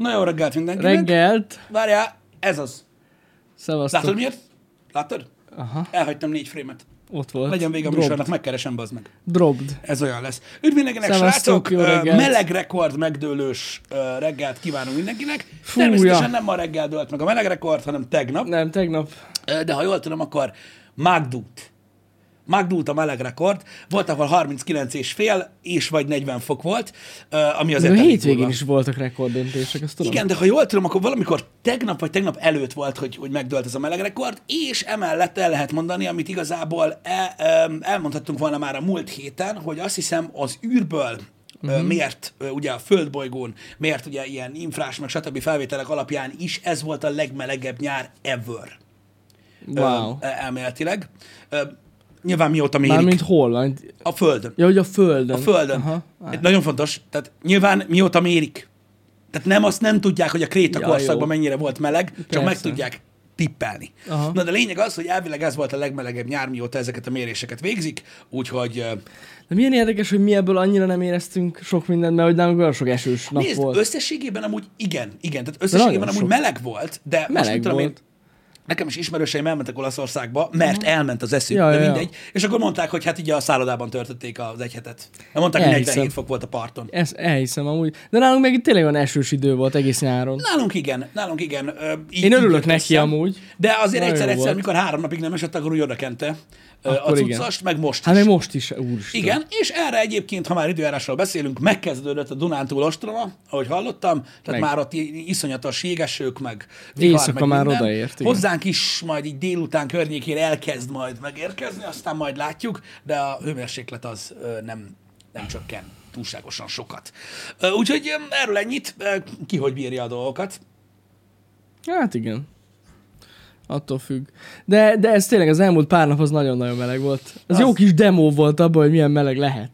Na jó reggelt mindenkinek. Reggelt. Várjál, ez az. Szevasztok. Látod miért? Látod? Aha. Elhagytam 4 frame-et. Ott volt. Legyen vége a műsornak, megkeresem, bazd meg. Drobbed. Ez olyan lesz. Üdv mindenkinek, srácok! Meleg rekord megdőlős reggelt kívánunk mindenkinek. Fú, természetesen nem ma reggel dőlt meg a meleg rekord, hanem tegnap. Nem, tegnap. De ha jól tudom, akkor Magdult a meleg rekord. Volt, ahol 39,5 és vagy 40 fok volt, ami azért... De a hétvégén is voltak rekorddöntések, azt tudom. Igen, de ha jól tudom, akkor valamikor tegnap vagy tegnap előtt volt, hogy megdőlt ez a meleg rekord, és emellett el lehet mondani, amit igazából elmondhattunk volna már a múlt héten, hogy azt hiszem az űrből miért ugye a földbolygón, miért ugye ilyen infrás, meg stb. Felvételek alapján is ez volt a legmelegebb nyár ever. Wow. Elméletileg. Nyilván mióta mérjük. Mármint hol? A Földön. Ja, hogy a Földön. A Földön. Aha. Nagyon fontos. Tehát nyilván mióta mérik. Tehát nem azt nem tudják, hogy a kréta korszakban mennyire volt meleg, persze, csak meg tudják tippelni. Aha. Na de lényeg az, hogy elvileg ez volt a legmelegebb nyár, mióta ezeket a méréseket végzik, úgyhogy... De milyen érdekes, hogy mi ebből annyira nem éreztünk sok mindent, mert hogy nálunk olyan sok esős nap volt. Összességében amúgy igen. Tehát összességében amúgy meleg volt, de meleg volt. Nekem is ismerőseim elmentek Olaszországba, mert elment az eszük, de mindegy. És akkor mondták, hogy hát így a szállodában töltötték az egy hetet. Mondták, hogy 47 fok volt a parton. Ezt elhiszem amúgy. De nálunk meg tényleg olyan esős idő volt egész nyáron. Nálunk igen. Én örülök neki amúgy. De azért egyszer, mikor 3 napig nem esett, akkor úgy odakente a cuccast, meg most is. Hát meg most is, úristen. Igen, és erre egyébként, ha már időjárásról beszélünk, megkezdődött a Dunántúl ostroma, ahogy hallottam, tehát már ott iszonyatos jégesők, meg vihar, éjszaka meg minden. Odaért, hozzánk is majd így délután környékére elkezd majd megérkezni, aztán majd látjuk, de a hőmérséklet az nem csökken túlságosan sokat. Úgyhogy erről ennyit, ki hogy bírja a dolgokat. Hát igen. Attól függ. De ez tényleg az elmúlt pár nap az nagyon-nagyon meleg volt. Az jó kis demo volt abban, hogy milyen meleg lehet.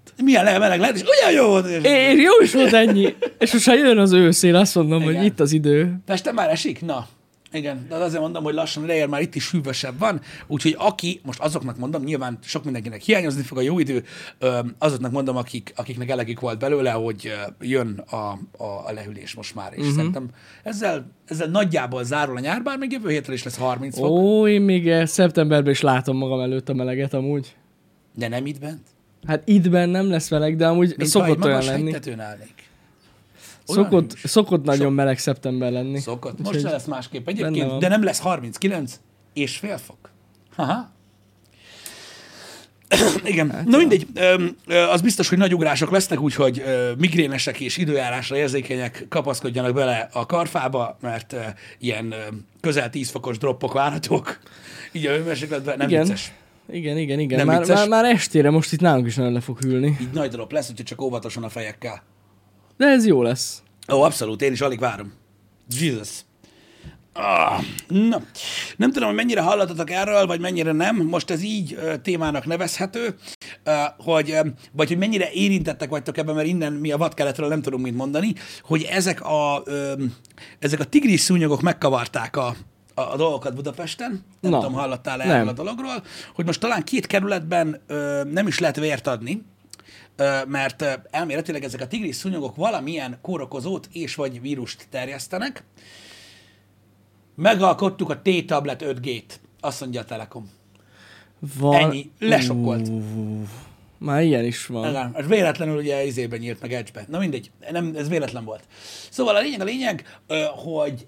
És ugyan jó volt. És jó is volt ennyi. És most ha jön az őszél, azt mondom, igen, hogy itt az idő. Pesten már esik? Na. Igen, de azért mondom, hogy lassan leér, már itt is hűvösebb van, úgyhogy aki, most azoknak mondom, nyilván sok mindenkinek hiányozni fog a jó idő, azoknak mondom, akiknek elegük volt belőle, hogy jön a lehűlés most már, és szerintem ezzel nagyjából zárul a nyár, bár még jövő hétre is lesz 30 fok. Ó, én még szeptemberben is látom magam előtt a meleget amúgy. De nem itt bent? Hát itt bent nem lesz meleg, de amúgy mint szokott olyan lenni. Szokott nagyon meleg szeptember lenni. Szokott. Most se lesz másképp egyébként, de nem lesz 39,5 fok. Aha. Igen. Hát na mindegy, az biztos, hogy nagy ugrások lesznek, úgyhogy migrénesek és időjárásra érzékenyek kapaszkodjanak bele a karfába, mert ilyen közel 10 fokos droppok várhatók. Így a hőmérsékletben nem vicces. Igen. Már estére most itt nálunk is nagyon le fog hűlni. Így nagy drop lesz, úgyhogy csak óvatosan a fejekkel. De ez jó lesz. Ó, abszolút, én is alig várom. Jesus. Na, nem tudom, hogy mennyire hallottatok erről, vagy mennyire nem. Most ez így témának nevezhető, vagy hogy mennyire érintettek vagytok ebben, mert innen mi a vadkeletről nem tudunk mit mondani, hogy ezek a tigris szúnyogok megkavarták a dolgokat Budapesten. Nem tudom, hallottál erről a dologról, hogy most talán 2 kerületben nem is lehet vért adni, mert elméletileg ezek a tigris szúnyogok valamilyen kórokozót és vagy vírust terjesztenek. Megalkottuk a T-tablet 5G-t, azt mondja a Telekom. Ennyi, lesokkolt. Már ilyen is van. Ez véletlenül ugye izében nyílt meg Edge-be. Na mindegy, nem, ez véletlen volt. Szóval a lényeg, hogy...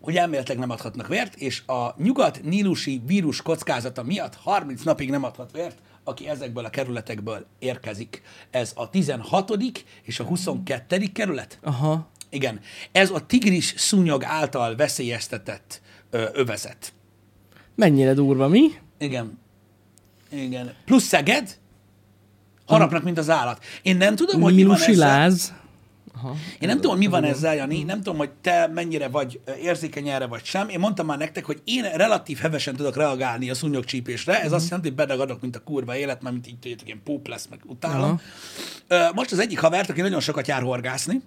hogy elméletileg nem adhatnak vért, és a nyugat-nílusi vírus kockázata miatt 30 napig nem adhat vért, aki ezekből a kerületekből érkezik. Ez a 16. és a 22. kerület. Aha. Igen. Ez a tigris szúnyog által veszélyeztetett övezet. Mennyire durva, mi? Igen. Plusz Szeged, harapnak, mint az állat. Én nem tudom, hogy mi van ezzel. Aha. Én nem tudom, mi van ezzel, Jani, nem tudom, hogy te mennyire vagy érzékeny erre, vagy sem. Én mondtam már nektek, hogy én relatív hevesen tudok reagálni a szúnyogcsípésre. Ez azt jelenti, hogy bedagadok, mint a kurva élet, már mint így tudjátok, ilyen púp lesz, meg utálom. Most az egyik havert, aki nagyon sokat jár horgászni,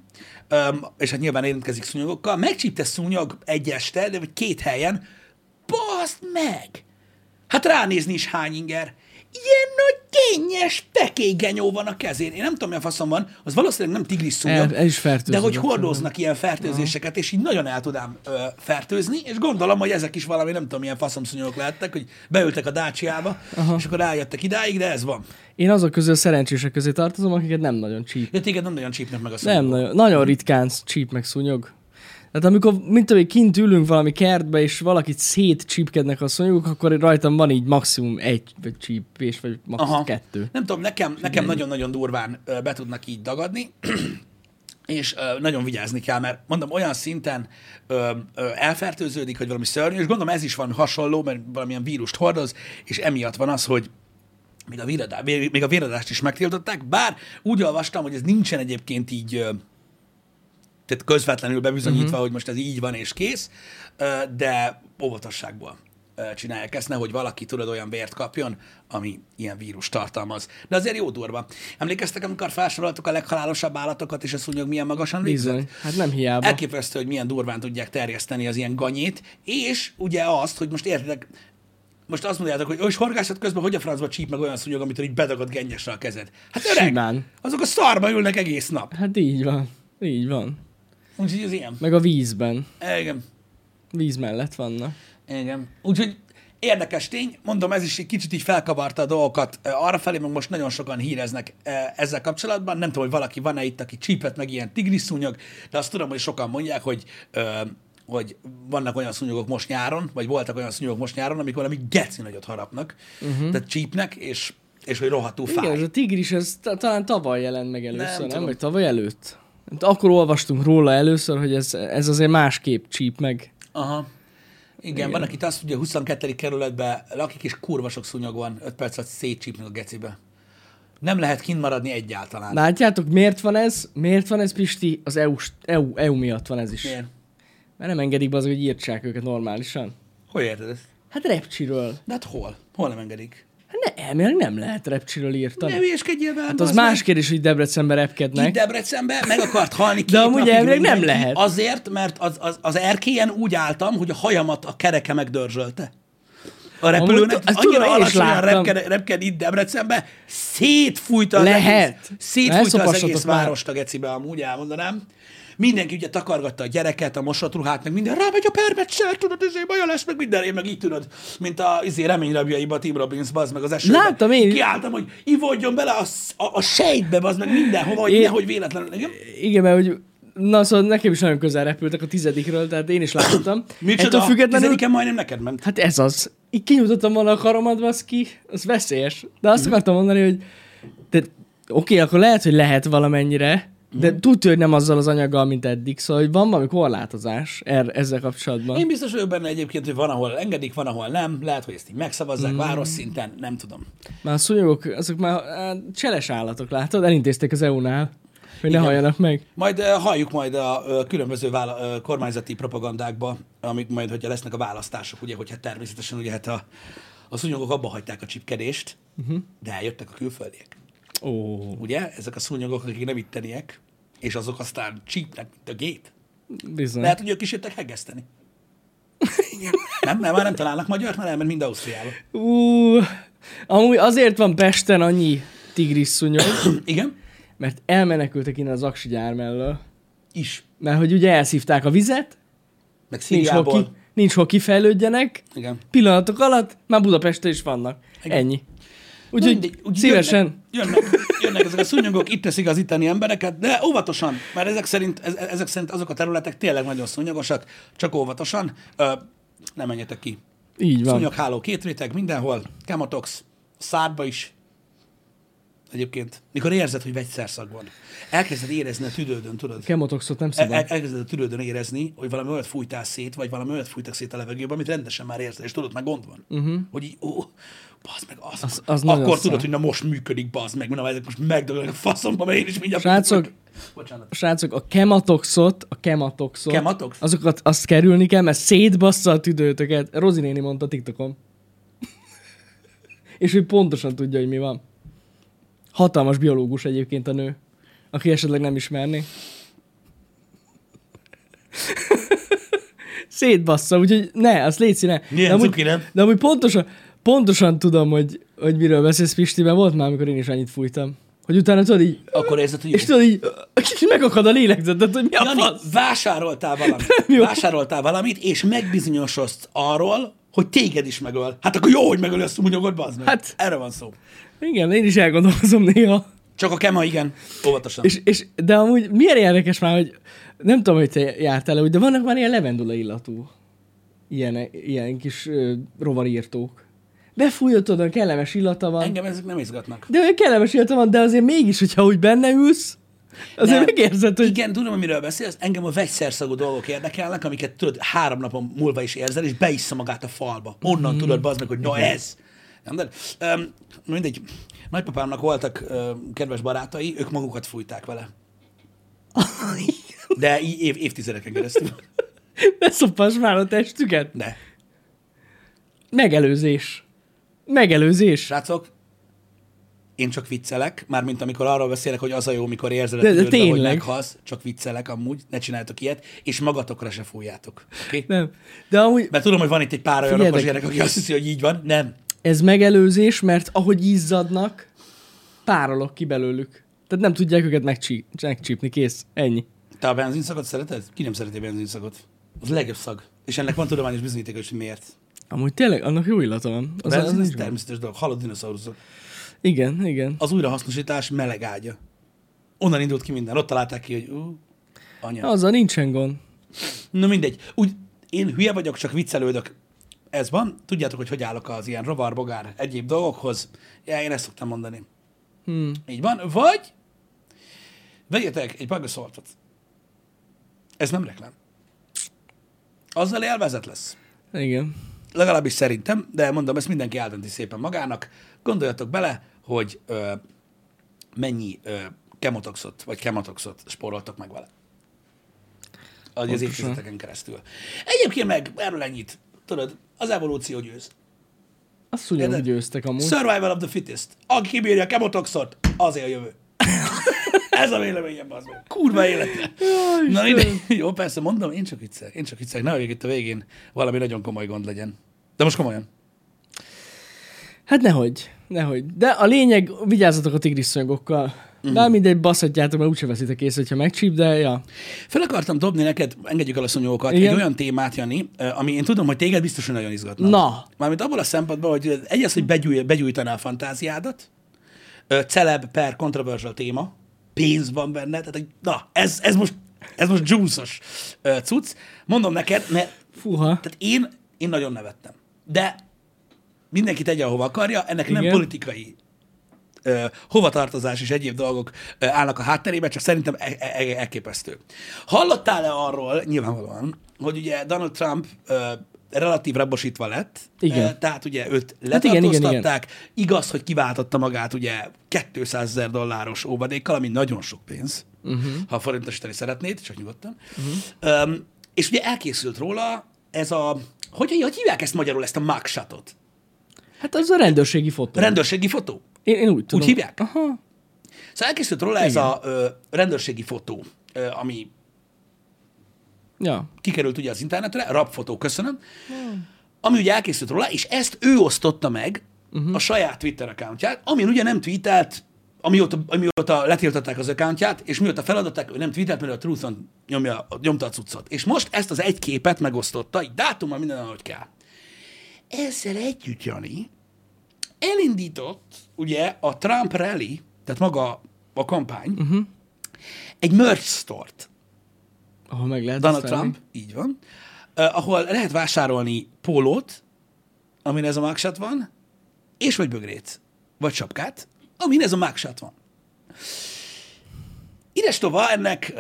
és hát nyilván érintkezik szúnyogokkal, megcsípte szúnyog egy este, de 2 helyen, baszd meg! Hát ránézni is hány inger. ilyen nagy kényes pekélygenyó van a kezén. Én nem tudom, mi a faszom van, az valószínűleg nem tigris szúnyog, de hogy hordoznak ilyen fertőzéseket, és így nagyon el tudám fertőzni, és gondolom, hogy ezek is valami, nem tudom, milyen faszomszúnyogok lehettek, hogy beültek a dácsiába, és akkor rájöttek idáig, de ez van. Én azok közül szerencsések közé tartozom, akiket nem nagyon csíp. Ja, téged nem nagyon csípnek meg a szúnyog. Nem nagyon, nagyon ritkán csíp meg szúnyog. Tehát amikor, mint tudom, kint ülünk valami kertbe, és valakit szétcsípkednek a szúnyogok, akkor rajtam van így maximum egy csípés, vagy maximum kettő. Nem tudom, nekem nagyon-nagyon durván be tudnak így dagadni, és nagyon vigyázni kell, mert mondom, olyan szinten elfertőződik, hogy valami szörnyű, és gondolom ez is van hasonló, mert valamilyen vírust hordoz, és emiatt van az, hogy még a véradást is megtiltották, bár úgy olvastam, hogy ez nincsen egyébként így... Tehát közvetlenül bebizonyítva, hogy most ez így van és kész, de óvatosságból csinálják ezt, nehogy valaki tudod olyan vért kapjon, ami ilyen vírus tartalmaz. De azért jó durva. Emlékeztek, amikor felsoroltuk a leghalálosabb állatokat, és a szúnyog milyen magasan végzett? Hát nem hiába. Elképesztő, hogy milyen durván tudják terjeszteni az ilyen ganyét, és ugye azt, hogy most értitek, most azt mondjátok, hogy és horgászat közben hogy a francba csíp meg olyan szúnyog, amitől így bedagad gennyesre a kezed. Hát öreg, simán. Azok a szarba ülnek egész nap. Hát így van, így van. Úgyhogy az ilyen. Meg a vízben. Igen. Víz mellett vannak. Igen. Úgyhogy érdekes tény, mondom, ez is egy kicsit így felkavarta a dolgokat arrafelé, meg most nagyon sokan híreznek ezzel kapcsolatban. Nem tudom, hogy valaki van-e itt, aki csípett meg ilyen tigriszúnyog, de azt tudom, hogy sokan mondják, hogy vannak olyan szúnyogok most nyáron, vagy voltak olyan szúnyogok most nyáron, amik valami geci nagyot harapnak, tehát csípnek, és hogy rohadtul fáj. Igen, ez a tigris, ez talán tavaly jelent meg először, nem? Vagy tavaly előtt. Akkor olvastunk róla először, hogy ez azért másképp csíp meg. Aha. Igen, van, akit azt ugye 22. kerületben lakik, és kurva sok szúnyog van, 5 percet szétcsípnek a gecibe. Nem lehet kint maradni egyáltalán. Látjátok, miért van ez? Miért van ez, Pisti? Az EU miatt van ez is. Miért? Mert nem engedik be az, hogy írtsák őket normálisan. Hogy érted ezt? Hát repcsiről. De hát hol? Hol nem engedik? Elmélek nem lehet repcsiről írtani. Nem ilyeskedjél be. Hát az más kérdés, hogy Debrecenben repkednek. Itt Debrecenben meg akart halni két napig. De amúgy elmélek nem lehet. Azért, mert az erkélyen úgy álltam, hogy a hajamat a kereke megdörzsölte. A repülőnek annyira alacsonyan repked itt Debrecenben, szétfújta az egész várost a gecibe, amúgy elmondanám. Mindenki ugye takargatta a gyereket, a mosott ruhát, meg minden, rámegy a permetszer, tudod, ezért baja lesz, meg minden, én meg így tudod, mint a reményrabjaiba, Tim Robbins, bazd meg az esőben. Láttam én. Kiálltam, hogy ivódjon bele a sejtbe, bazd meg mindenhova, hogy nehogy véletlenül. Igen, mert hogy, na szóval nekem is nagyon közel repültek a 10-ről, tehát én is láttam. Micsoda, függetlenül... 10-en majdnem neked ment. Hát ez az. Így kinyújtottam volna a karomat, baszd ki, az veszélyes. De azt akartam mondani, hogy oké, akkor lehet, hogy lehet valamennyire. De tudja, hogy nem azzal az anyaggal, mint eddig, szóval hogy van valami korlátozás ezzel kapcsolatban. Én biztos vagyok benne egyébként, hogy van, ahol engedik, van, ahol nem. Lehet, hogy ezt így megszavazzák város szinten, nem tudom. Már a szúnyogok, azok már cseles állatok, látod? Elintézték az EU-nál, hogy ne halljanak meg. Majd halljuk majd a különböző kormányzati propagandákba, amik majd, hogyha lesznek a választások, ugye, hogyha természetesen ugye, hát a szúnyogok abba hagyták a csipkedést, de eljöttek a külföldiek. Oh. Ugye? Ezek a szúnyogok, akik nem itteniek, és azok aztán csípnek, mint a gép. Bizony. Lehet, hogy ők is jöttek hegeszteni. nem, már nem találnak magyart, mert elment mind Ausztriába. Amúgy azért van Pesten annyi tigris szúnyog. Igen? Mert elmenekültek innen az aksi gyár mellől. Is. Mert hogy ugye elszívták a vizet, meg Szíriából. Nincs hol kifejlődjenek. Igen. Pillanatok alatt már Budapesten is vannak. Igen. Ennyi. Úgyhogy szívesen. Jönnek ezek a szúnyogok, itt teszik az itteni embereket, de óvatosan, mert ezek szerint azok a területek tényleg nagyon szúnyogosak, csak óvatosan, nem menjetek ki. Így van. Szúnyogháló két réteg mindenhol, Chemotox, szádba is. Egyébként, mikor érzed, hogy vegyszerszag van, elkezded érezni a tüdődön, tudod? Chemotoxot nem szabad. Elkezded a tüdődön érezni, hogy valami olyat fújtál szét, vagy valami olyat fújtak szét a levegőben, amit rendesen már érzed, és tudod, már gond van. Hogy így, bazd meg, az akkor tudod, hogy na most működik, bazd meg, na ezek most megdögölnek a faszomba, mert én is mindjárt... Srácok, a Chemotoxot, Chemotox? Azokat azt kerülni kell, mert szétbassza a tüdőtöket. Rozi néni mondta TikTokon. És ő pontosan tudja, hogy mi van. Hatalmas biológus egyébként a nő, aki esetleg nem ismerné. Szétbassza, úgyhogy ne, azt légy színe. Milyen cuki, nem? De amúgy pontosan tudom, hogy hogy miről beszélsz, Pisti, mert volt már, amikor én is annyit fújtam. Hogy utána tudod így... Akkor érzed, hogy jó. És tudod így... megakad a lélegzetet, hogy mi a Jani, fasz? Vásároltál valamit. Vásároltál valamit, és megbizonyosodsz arról, hogy téged is megöl. Hát akkor jó, hogy megöli a szúnyogod, bazd meg. Hát, erre van szó. Igen, én is elgondolkozom néha. Csak a kema, igen. Óvatosan. De amúgy milyen érdekes már, hogy nem tudom, hogy te jártál úgy, de vannak már ilyen levendula illatú. Ilyen kis rovarírtók. Befújod, olyan kellemes illata van. Engem ezek nem izgatnak. De olyan kellemes illata van, de azért mégis, hogyha úgy benne ülsz, azért nem, megérzed, hogy... Igen, tudom, amiről beszélsz, engem a vegyszerszagú dolgok érdekelnek, amiket tudod, 3 napon múlva is érzel, és beisza magát a falba. Onnan tudod, bazd meg, hogy na ez... Nem, de, mindegy, nagypapámnak voltak kedves barátai, ők magukat fújták vele. De évtizedeken keresztül. Ne szopass már a testüket. De. Megelőzés. Srácok, én csak viccelek, mármint amikor arról beszélek, hogy az a jó, mikor érzed a tőle, hogy meghalsz, csak viccelek amúgy, ne csináljátok ilyet, és magatokra se fújjátok. Okay? Nem. De amúgy... Mert tudom, hogy van itt egy pár olyan okos gyerek, aki azt hiszi, hogy így van. Nem. Ez megelőzés, mert ahogy izzadnak, párolok ki belőlük. Tehát nem tudják őket megcsípni, kész. Ennyi. Te a benzinszagot szereted? Ki nem szereti benzinszagot? Az legjobb szag. És ennek van tudományos bizonyítéka, hogy miért. Amúgy tényleg, annak jó illata van. Az ez természetes dolog. Halott dinoszauruszok. Igen, igen. Az újrahasznosítás meleg ágya. Onnan indult ki minden. Ott találták ki, hogy anya. Azzal nincsen gond. Na mindegy. Úgy, én hülye vagyok, csak viccelődök. Ez van. Tudjátok, hogy állok az ilyen rovar, bogár, egyéb dolgokhoz. Ja, én ezt szoktam mondani. Így van. Vagy vegyetek egy bagaszoltot. Ez nem reklám. Azzal élvezet lesz. Igen. Legalábbis szerintem, de mondom, ezt mindenki eldönti szépen magának. Gondoljatok bele, hogy mennyi kemotoxot, vagy kemotoxot spóroltok meg vele. Az évtizeteken keresztül. Egyébként meg erről ennyit. Tudod, az evolúció győz. Azt ugyanúgy győztek amúgy. Survival of the fittest. Aki kibírja a kemotoxot, azért a jövő. Ez a véleményem, az meg. Kurva életem. Na ide, jó, persze, mondom, én csak hiccel. Ne vagyok itt a végén, valami nagyon komoly gond legyen. De most komolyan. Hát nehogy. De a lényeg, vigyázzatok a tigrisszonyogokkal. De mindegy, baszhatjátok, mert úgyse veszitek észre, hogyha megcsíp, de ja. Fel akartam dobni neked, engedjük el a szúnyogokat, egy olyan témát, Jani, ami én tudom, hogy téged biztosan nagyon izgatna. Na. Mármint abból a szempontból, hogy egyes, hogy begyújtaná a fantáziádat, celeb per controversial téma, pénz van benne, tehát na, ez most juice-os cucc. Mondom neked, mert Fuha. Tehát én nagyon nevettem. De mindenki tegye, ahova akarja, ennek nem politikai hovatartozás és egyéb dolgok állnak a hátterében, csak szerintem elképesztő. Hallottál-e arról, nyilvánvalóan, hogy ugye Donald Trump relatív rabosítva lett, tehát ugye őt letartóztatták, igaz, hogy kiváltotta magát ugye $200,000 óvadékkal, ami nagyon sok pénz, ha forintosítani szeretnéd, csak nyugodtan. És ugye elkészült róla ez a, hogy hívják ezt magyarul, ezt a mugshotot? Hát az a rendőrségi fotó. Rendőrségi fotó? Én úgy tudom. Úgy hívják? Aha. Szóval elkészült róla ez a rendőrségi fotó, ami kikerült ugye az internetre, rabfotó, köszönöm, ami ugye elkészült róla, és ezt ő osztotta meg a saját Twitter accountját, amin ugye nem tweetelt, amióta letiltották az accountját, és mióta feladották, ő nem tweetelt, mert a Truthon nyomta a cuccot. És most ezt az egy képet megosztotta, így dátummal minden, ahogy kell. Ezzel együtt, Jani, elindított ugye a Trump Rally, tehát maga a kampány, egy merch store-t. Ahol meg lehet Donald Trump, így van. Ahol lehet vásárolni pólót, amin ez a mugshot van, és vagy bögrét, vagy sapkát, amin ez a mugshot van. Ides tova, ennek,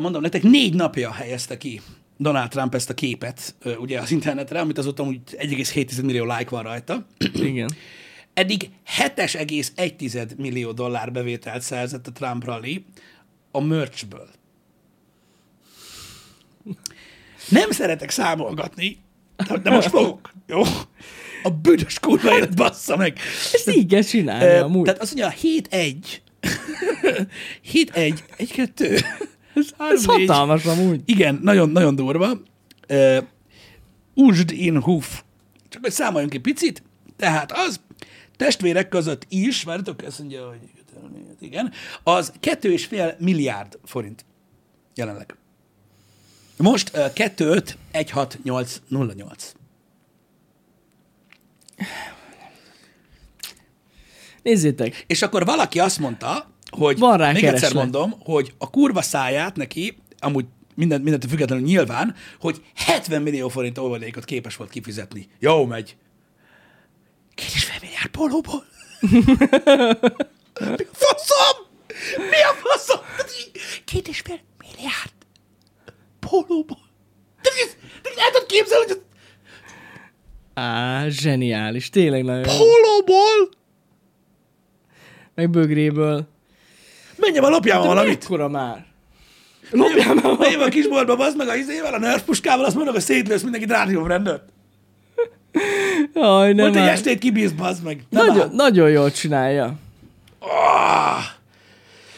mondom nektek, 4 napja helyezte ki Donald Trump ezt a képet, ugye az internetre, amit azóta úgy 1,7 millió like van rajta. Igen. Eddig 7,1 millió dollár bevételt szerzett a Trump Rally a merchből. Nem szeretek számolgatni, de most fogok, jó? A büdös kurva élet, bassza meg! Ezt így kell csinálni amúgy. Tehát azt mondja, 7-1, 1-2... Ez hatalmas amúgy. Igen, nagyon, nagyon durva. Usd in hoof. Csak hogy számoljunk egy picit. Tehát az testvérek között is, várjátok, ezt mondja, hogy igen, az 2,5 milliárd forint jelenleg. Most 2,5,168,08. Nézzétek. És akkor valaki azt mondta, hogy van rá, még egyszer mondom, hogy a kurva száját neki, amúgy mindentől függetlenül nyilván, hogy 70 millió forint óvadékot képes volt kifizetni. Jó, megy. 2,5 milliárd pólóból. Mi a faszom? Mi a faszom? 2,5 milliárd pólóból. De el tudod képzelni, hogy... Á, zseniális. Tényleg nagyon. Pólóból? Meg bögréből. Menjem a lopjával valamit. Mekkora már? Lopjál már valamit. A kisboltba, bazd meg a izével, a nerf puskával, azt mondom, hogy szétlősz mindenkit rádióvrendőt. Jaj, nem. Most egy estét kibízd, bazd meg. Nagyon jól csinálja. Oh!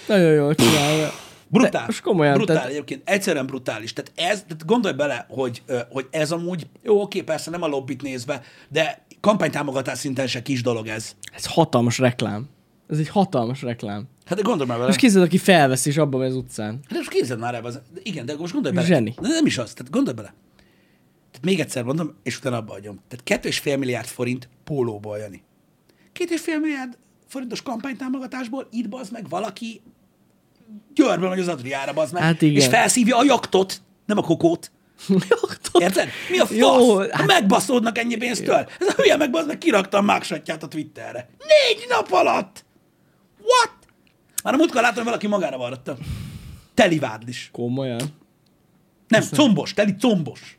Nagyon jól csinálja. Brutál. Most komolyan. Brutál tehát... egyébként. Egyszerűen brutális. Tehát ez, tehát gondolj bele, hogy ez amúgy, jó, oké, persze nem a lobbit nézve, de kampánytámogatás szinten se kis dolog ez. Ez hatalmas reklám. Ez egy hatalmas reklám. Hát de gondolj már vele. Most képzeld, aki felvesz és abban megy az utcán. Hát most képzeld már ebben. Igen, de most gondolj bele. Zseni. De nem is az. Tehát gondolj bele. Tehát még egyszer mondom, és utána abba hagyom. Tehát 2,5 milliárd forint pólóból jönni. 2,5 milliárd forintos kampánytámogatásból itt bazd meg valaki Győrben vagy az Adriára, bazd meg. Hát és felszívja a jaktot, nem a kokót. Jaktot? Érted? Mi a fasz? Jó, hát... megbaszódnak ennyi pénztől. Jó. Ez a hülye meg, bazd meg, kiraktam máksatját a Twitterre. 4 nap alatt! What? Már a múltkor láttam, valaki magára varratta. Teli vádlis. Komolyan? Nem, combos, teli combos.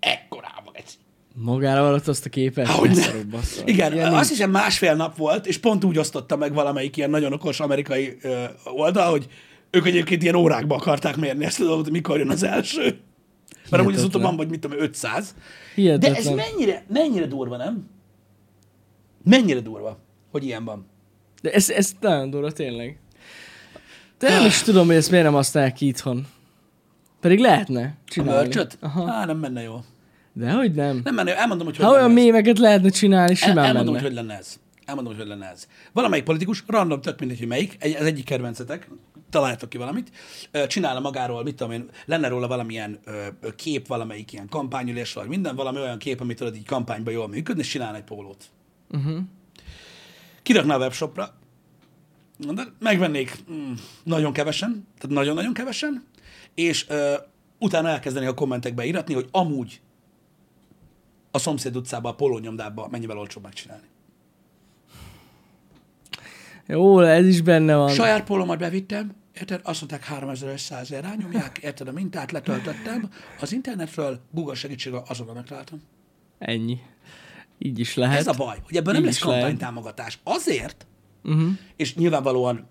Ekkorában egy. Magára varrat azt a képet? Hogyne. Igen, ilyen azt hiszem 1,5 nap volt, és pont úgy osztotta meg valamelyik ilyen nagyon okos amerikai oldal, hogy ők egyébként ilyen órákba akarták mérni ezt a dolgot, hogy mikor jön az első. Mert amúgy az utóban, vagy mit tudom, 500. Hihetetlen. De ez mennyire durva, nem? Mennyire durva, hogy ilyen van. De ez nagyon durva, tényleg. De nem is tudom, hogy ezt miért nem használják ki itthon. Pedig lehetne csinálni. A mörcsöt? Á, nem menne jól. Dehogy nem. Nem menne jól. Elmondom, hogy ha olyan mémeket lehetne csinálni, simán menne. Elmondom, hogy lenne ez. Elmondom, hogy lenne ez. Valamelyik politikus, random, tök mindegy, hogy melyik, az egyik kedvencetek, találjátok ki valamit, csinálna magáról, mit tudom én, lenne róla valamilyen kép, valamelyik ilyen kampányülés, vagy minden, valami olyan kép, amit tudod így kampányban jól működni, és csinálna egy pólót. Kirakná a webshopra, de megvennék nagyon kevesen, tehát nagyon-nagyon kevesen, és utána elkezdeni a kommentekbe íratni, hogy amúgy a szomszéd utcában, a polónyomdában mennyivel olcsóbb megcsinálni. Jó, ez is benne van. Saját pólómat bevittem, érted? Azt mondták 3500-ért rányomják, érted a mintát, letöltöttem. Az internetről Google segítségével azonnal megtaláltam. Ennyi. Így is lehet. Ez a baj, hogy ebben nem lesz kampánytámogatás. Azért, és nyilvánvalóan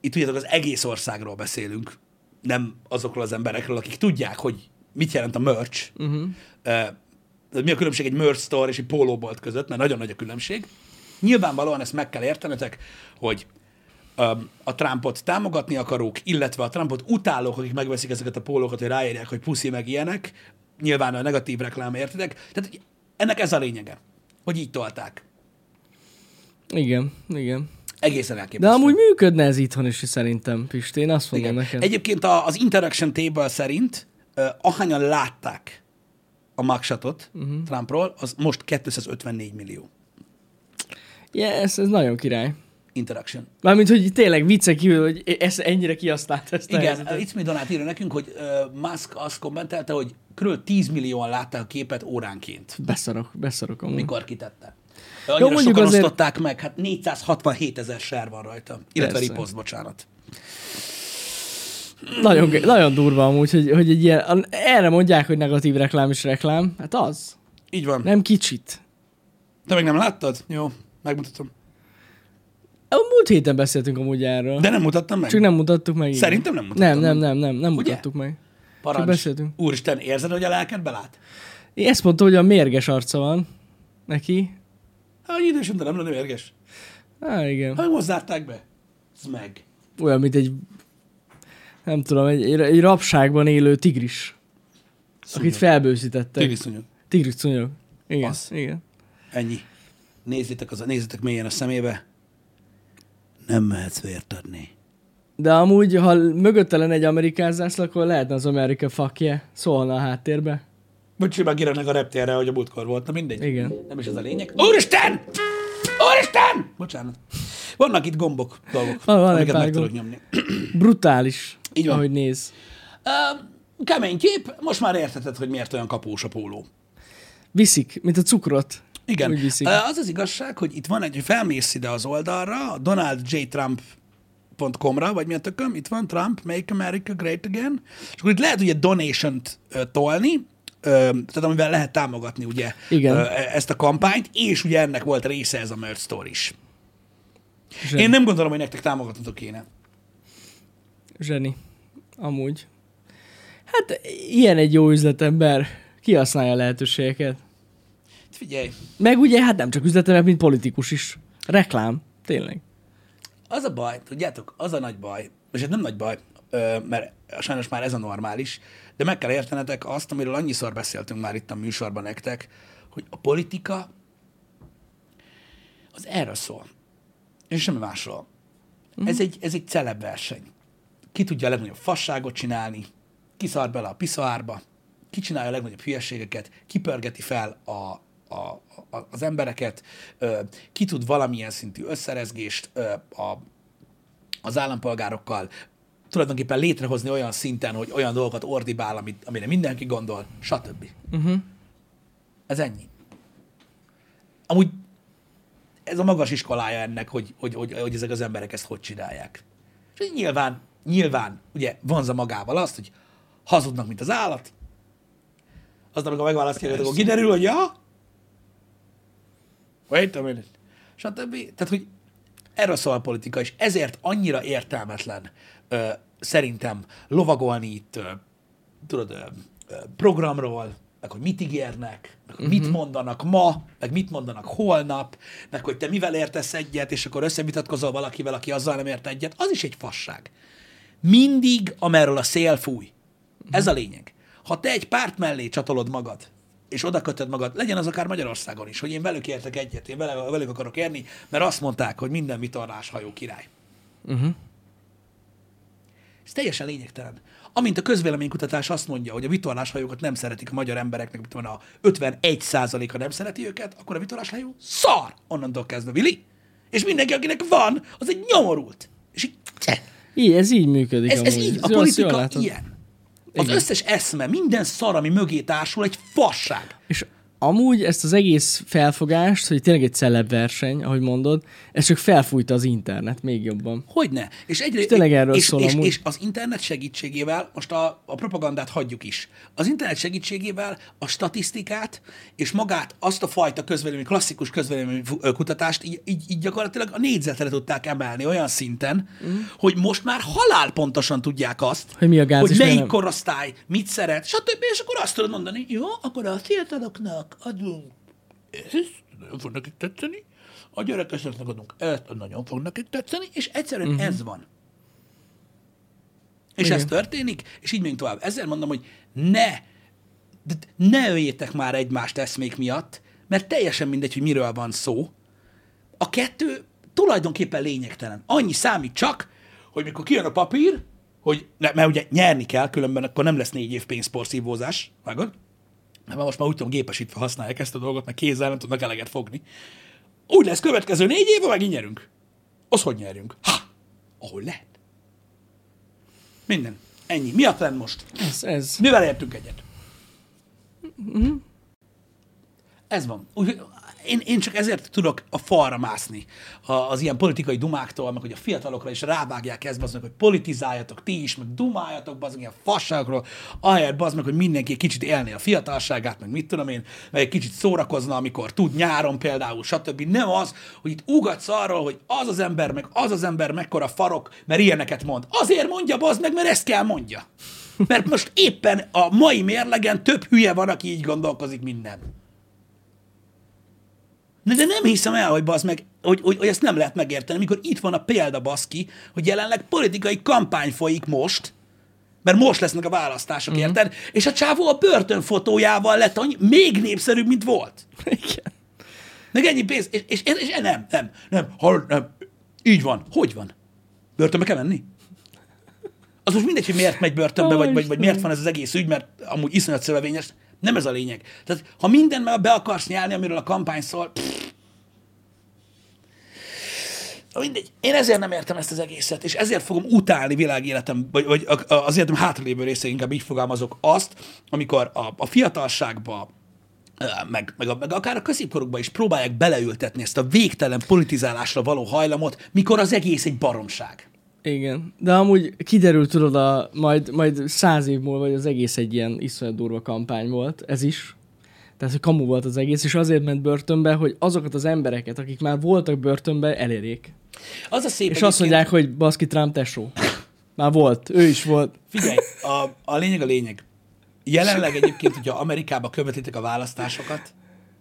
itt tudjátok, az egész országról beszélünk, nem azokról az emberekről, akik tudják, hogy mit jelent a merch. Mi a különbség egy merch store és egy pólóbolt között, mert nagyon nagy a különbség. Nyilvánvalóan ezt meg kell értenetek, hogy a Trumpot támogatni akarók, illetve a Trumpot utálók, akik megveszik ezeket a pólókat, hogy ráírják, hogy puszi meg ilyenek. Nyilván a negatív reklám, értetek. Tehát ennek ez a lényege, hogy így tolták. Igen, igen. Egészen elképesztő. De amúgy működne ez itthon is, szerintem, Pisti, én azt mondom neked. Egyébként az Interaction Table szerint ahányan látták a mugshotot Trumpról, az most 254 millió. Yes, ez nagyon király. Interaction. Mármint, hogy tényleg vicce kívül, hogy ezt ennyire kihasznált ezt. Igen, itt mi Donát írja nekünk, hogy Musk azt kommentelte, hogy kb. 10 millióan látták a képet óránként. Beszarok amúgy. Mikor kitette. Annyira jó, sokan azért... osztották meg, hát 467,000 share van rajta. Illetve riposzt, bocsánat. Nagyon, nagyon durva amúgy, hogy egy ilyen, erre mondják, hogy negatív reklám is reklám. Hát az. Így van. Nem kicsit. Te meg nem láttad? Jó, megmutatom. A múlt héten beszéltünk amúgy erről. De nem mutattam meg. Csak nem mutattuk meg. Szerintem nem mutattam meg. Nem mutattuk meg. Parancs. Úristen, érzed, hogy a lelked belát? Én ezt mondta, hogy a mérges arca van neki. Hát, hogy idősöm, de nem lenne mérges. Há, igen. Hogy hozzárták be? Ez meg. Olyan, mint egy, nem tudom, egy rabságban élő tigris. Szúnyog. Akit felbőszítettek. Tigris szúnyog. Igen. Ennyi. Nézzétek mélyen a szemébe. Nem mehetsz vért adni. De amúgy, ha mögöttelen egy amerikázás, akkor lehetne az America fuck yeah, szólna a háttérbe. Vagy simán kiraknak a reptérre, hogy a múltkor volt. Na mindegy. Igen. Nem is ez a lényeg. Úristen! Úristen! Bocsánat. Vannak itt gombok, dolgok, van amiket meg tudok nyomni. Brutális, így van. Ahogy néz. Kemény kép. Most már értheted, hogy miért olyan kapós a póló. Viszik, mint a cukrot. Igen. Az az igazság, hogy itt van egy, hogy felmész ide az oldalra, a donaldjtrump.com-ra, vagy mi a tököm, itt van Trump, Make America Great Again, és akkor itt lehet ugye donation-t tolni, tehát amivel lehet támogatni ugye ezt a kampányt, és ugye ennek volt része ez a merch store is. Zseni. Én nem gondolom, hogy nektek támogatnotok kéne. Zseni. Amúgy. Hát ilyen egy jó üzletember kihasználja a lehetőségeket. Figyelj. Meg ugye, hát nem csak üzletember, mint politikus is. Reklám. Tényleg. Az a baj, tudjátok, az a nagy baj, és ez nem nagy baj, mert sajnos már ez a normális, de meg kell értenetek azt, amiről annyiszor beszéltünk már itt a műsorban nektek, hogy a politika az erről szól. És semmi másról. Uh-huh. Ez egy celeb verseny. Ki tudja a legnagyobb fasságot csinálni, ki szar bele a piszaárba, ki csinálja a legnagyobb hülyeségeket, ki pörgeti fel az embereket, ki tud valamilyen szintű összerezgést az állampolgárokkal tulajdonképpen létrehozni olyan szinten, hogy olyan dolgokat ordibál, amire mindenki gondol, stb. Uh-huh. Ez ennyi. Amúgy ez a magas iskolája ennek, hogy ezek az emberek ezt hogy csinálják. És nyilván ugye vonza magával azt, hogy hazudnak, mint az állat. Aztán, amikor megválasztják, akkor kiderül, hogy ja, wait a minute, stb. Tehát, hogy erről szól a politika, és ezért annyira értelmetlen szerintem lovagolni itt programról, meg hogy mit ígérnek, meg hogy mit mondanak ma, meg mit mondanak holnap, meg hogy te mivel értesz egyet, és akkor összevitatkozol valakivel, aki azzal nem ért egyet, az is egy fasság. Mindig, amerről a szél fúj. Ez a lényeg. Ha te egy párt mellé csatolod magad, és oda kötöd magad, legyen az akár Magyarországon is, hogy én velük értek egyet, én velük akarok érni, mert azt mondták, hogy minden vitorlás hajó király. Ez teljesen lényegtelen. Amint a közvéleménykutatás azt mondja, hogy a vitorláshajókat nem szeretik a magyar embereknek, mint van a 51%-a nem szereti őket, akkor a vitorláshajó szar onnantól kezdve, Vili. És mindenki, akinek van, az egy nyomorult. És így, ez így működik. Ez így, a politika ilyen. Az összes eszme, minden szar, ami mögé társul, egy fasság. És amúgy ezt az egész felfogást, hogy tényleg egy celebverseny, ahogy mondod, ez csak felfújta az internet még jobban. Hogyne. És az internet segítségével, most a propagandát hagyjuk is, az internet segítségével a statisztikát és magát azt a fajta közvélemény, klasszikus közvélemény kutatást így gyakorlatilag a négyzetre tudták emelni olyan szinten, hogy most már halálpontosan tudják azt, hogy melyik korosztály mit szeret, stb. És akkor azt tudod mondani, jó, akkor a fiataloknak adunk ezt, nagyon fog nekik tetszeni, a gyerekeseknek adunk ezt, nagyon fog nekik tetszeni, és egyszerűen ez van. És ez történik, és így megyünk tovább. Ezzel mondom, hogy ne öljétek már egymást eszmék miatt, mert teljesen mindegy, hogy miről van szó. A kettő tulajdonképpen lényegtelen. Annyi számít csak, hogy mikor kijön a papír, hogy, mert ugye nyerni kell, különben akkor nem lesz 4 év pénzporszívózás, vágod? Mert most már úgy tudom, gépesítve használják ezt a dolgot, mert kézzel nem tudnak eleget fogni. Úgy lesz következő 4 évben, megint nyerünk. Az hogy nyerjünk? Ha! Ahol lehet. Minden. Ennyi. Mi a trend most? Ez. Mivel értünk egyet? Mm-hmm. Ez van. Én csak ezért tudok a falra mászni az ilyen politikai dumáktól, meg hogy a fiatalokra is rávágják ezt, bazd meg, hogy politizáljatok ti is, meg dumáljatok, bazd meg, ilyen fasságokról, ahelyett, bazd meg, hogy mindenki egy kicsit élné a fiatalságát, meg mit tudom én, meg egy kicsit szórakozna, amikor tud, nyáron például, stb. Nem az, hogy itt ugatsz arról, hogy az az ember mekkora farok, mert ilyeneket mond. Azért mondja, bazd meg, mert ezt kell mondja. Mert most éppen a mai mérlegen több hülye van, aki így gondolkozik, mint nem. De nem hiszem el, hogy bazd meg, hogy ezt nem lehet megérteni, amikor itt van a példa, baszki, hogy jelenleg politikai kampány folyik most, mert most lesznek a választások, érted? És a csávó a börtönfotójával lett még népszerűbb, mint volt. Igen. meg ennyi pénz, és nem, így van, hogy van? Börtönbe kell menni? Az most mindegy, hogy miért megy börtönbe, vagy miért van ez az egész ügy, mert amúgy iszonyat szövevényes, nem ez a lényeg. Tehát, ha mindennel be akarsz nyálni, amiről a kampány szól, mindegy. Én ezért nem értem ezt az egészet, és ezért fogom utálni világéletem, vagy az életem hátralévő részén inkább így fogalmazok azt, amikor a fiatalságba, meg akár a középkorokban is próbálják beleültetni ezt a végtelen politizálásra való hajlamot, mikor az egész egy baromság. Igen, de amúgy kiderül, tudod, majd 100 év múlva, hogy az egész egy ilyen iszonyat durva kampány volt, ez is. Tehát, hogy kamu volt az egész, és azért ment börtönbe, hogy azokat az embereket, akik már voltak börtönbe, elérjék. Az a szép, és azt mondják, hogy baszki Trump tesó. Már volt, ő is volt. Figyelj, a lényeg a lényeg. Jelenleg egyébként, hogyha Amerikában követitek a választásokat,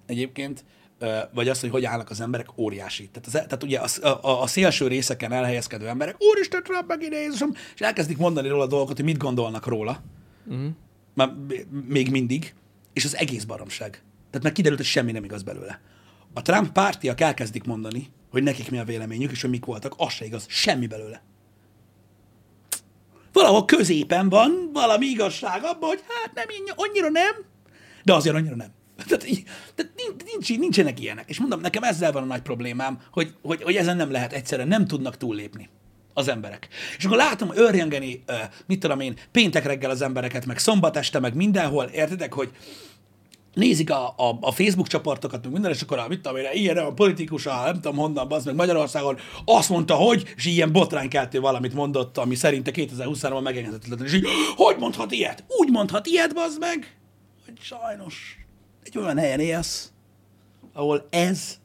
egyébként, vagy azt, hogy állnak az emberek, óriási. Tehát ugye a szélső részeken elhelyezkedő emberek, úristen, Trump megint, Jézusom, és elkezdik mondani róla dolgokat, hogy mit gondolnak róla. Uh-huh. Már még mindig. És az egész baromság. Tehát már kiderült, hogy semmi nem igaz belőle. A Trump pártiak elkezdik mondani, hogy nekik mi a véleményük, és hogy mik voltak, az se igaz, semmi belőle. Valahol középen van valami igazság abban, hogy hát nem, annyira nem, de azért annyira nem. Tehát nincsenek ilyenek. És mondom, nekem ezzel van a nagy problémám, hogy ezen nem lehet egyszerűen, nem tudnak túllépni az emberek. És akkor látom örjengeni, mit tudom én, péntek reggel az embereket, meg szombat este, meg mindenhol, értitek, hogy nézik a Facebook csoportokat, meg minden, és akkor mit tudom én, ilyen a politikus, nem tudom honnan, az meg Magyarországon, azt mondta, hogy, és ilyen botránykeltő valamit mondott, ami szerinte 2023-ban megengedhetetlen, és így, hogy mondhat ilyet? Úgy mondhat ilyet, bazd meg, hogy sajnos egy olyan helyen élsz, ahol ez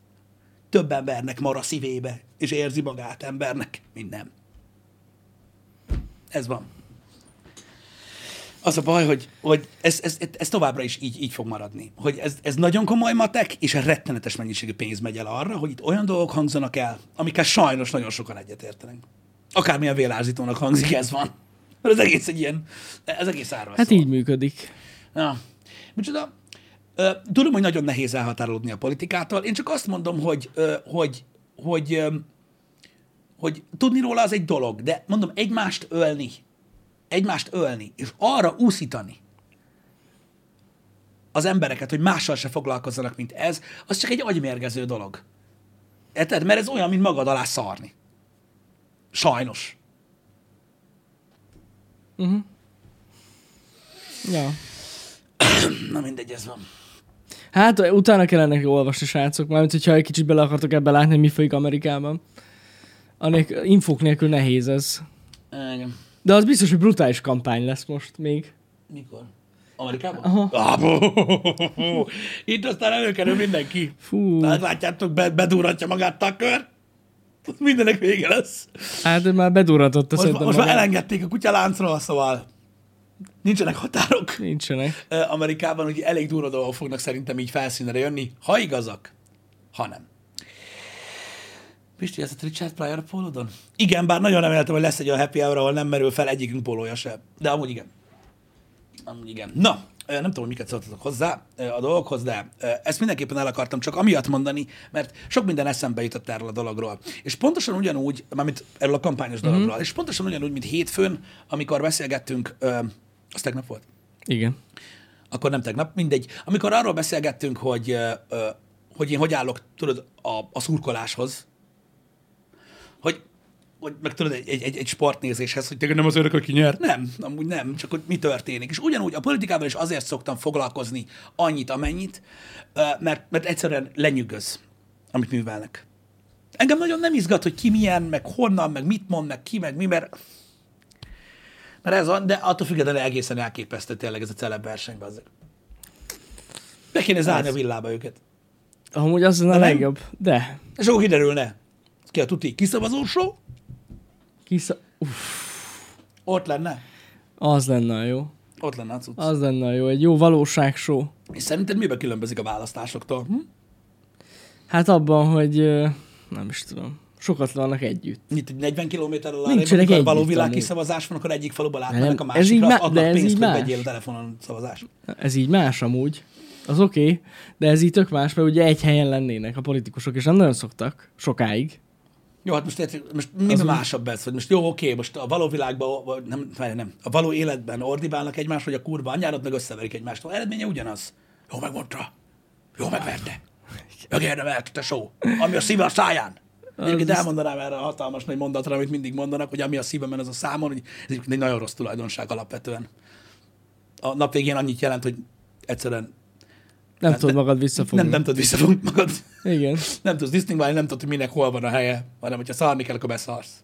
több embernek mar a szívébe, és érzi magát embernek, mint nem. Ez van. Az a baj, hogy ez továbbra is így fog maradni. Hogy ez nagyon komoly matek, és rettenetes mennyiségű pénz megy el arra, hogy itt olyan dolgok hangzanak el, amikkel sajnos nagyon sokan egyetértenek. Akármilyen vélárzítónak hangzik, ez van. Mert az egész egy ilyen, az egész árva. Hát így működik. Na, micsoda? Tudom, hogy nagyon nehéz elhatárolódni a politikától. Én csak azt mondom, hogy tudni róla az egy dolog, de mondom, egymást ölni, és arra úszítani az embereket, hogy mással se foglalkozzanak, mint ez, az csak egy agymérgező dolog. Érted? Mert ez olyan, mint magad alá szarni. Sajnos. Uh-huh. Ja. Na mindegy, ez van. Hát utána kellene olvasni, srácok, mármint, hogyha egy kicsit bele akartok ebben látni, hogy mi folyik Amerikában. Infók nélkül nehéz ez. Igen. De az biztos, hogy brutális kampány lesz most még. Mikor? Amerikában? Aha. Itt aztán előkerül mindenki. Fú. Hát látjátok, bedurrantja magát Tucker. Mindenek vége lesz. Hát már bedurrantotta szerintem magát. Most már elengedték a kutya láncról, szóval nincsenek határok. Nincsenek. Amerikában ugye elég durva dolgok fognak szerintem így felszínre jönni, ha igazak, ha nem. Pisti, ez a Richard Pryor a pólódon? Igen, bár nagyon reméltem, hogy lesz egy olyan happy hour, ahol nem merül fel egyikünk pólója se. De amúgy igen. Na, nem tudom, hogy miket szóltatok hozzá a dolgokhoz, de ezt mindenképpen el akartam csak amiatt mondani, mert sok minden eszembe jutott erről a dologról. És pontosan ugyanúgy, mármint erről a kampányos dologról, és pontosan ugyanúgy, mint hétfőn, amikor beszélgettünk, az tegnap volt? Igen. Akkor nem tegnap, mindegy. Amikor arról beszélgettünk, hogy én hogy állok, tudod, a szurkoláshoz, hogy meg tudod, egy sportnézéshez, hogy téged nem az örök, aki nyer? Nem, amúgy nem, csak hogy mi történik. És ugyanúgy a politikával is azért szoktam foglalkozni annyit, amennyit, mert egyszerűen lenyűgöz, amit művelnek. Engem nagyon nem izgat, hogy ki milyen, meg honnan, meg mit mond, meg ki, meg mi, mert ez van, de attól függetlenül egészen elképesztő tényleg ez a celebb versenyben. Be kéne zárni a villába őket. Amúgy az a legjobb, de... És akkor kiderülne. Ki a tuti? Kiszavazó show? Ott lenne? Az lenne jó. Ott lenne a cucc. Az lenne jó, egy jó valóság show. És szerinted miben különbözik a választásoktól? Hát abban, hogy nem is tudom. Sokat vannak együtt. Itt 40 kilométerrel arrébb, ha való világkiszavazás van, akkor egyik faluban látnának a másikra, adnak pénzt, hogy vegyél a telefonon szavazás. Ez így más amúgy. az oké, okay, de ez így tök más, mert ugye egy helyen lennének a politikusok, és nem nagyon szoktak sokáig. Jó, hát most minden másabb ez, hogy most jó, oké, most a való világban, nem, a való életben ordibálnak egymást, hogy a kurva anyárat meg összeverik egymást. A eredménye ugyanaz. Jó megmondta. Jó megverte. Megérdemelt, tesó. Ami a szíve a száján. Egyébként elmondanám erre a hatalmas nagy mondatra, amit mindig mondanak, hogy ami a szívemen, az a számon, hogy ez egy nagyon rossz tulajdonság alapvetően. A nap végén annyit jelent, hogy egyszerűen nem tudod magad visszafogni. Nem tudod visszafogni magad. Igen. Nem tudsz disztingválni, nem tudod, hogy minek hol van a helye, hanem hogyha szarni kell, akkor beszarsz.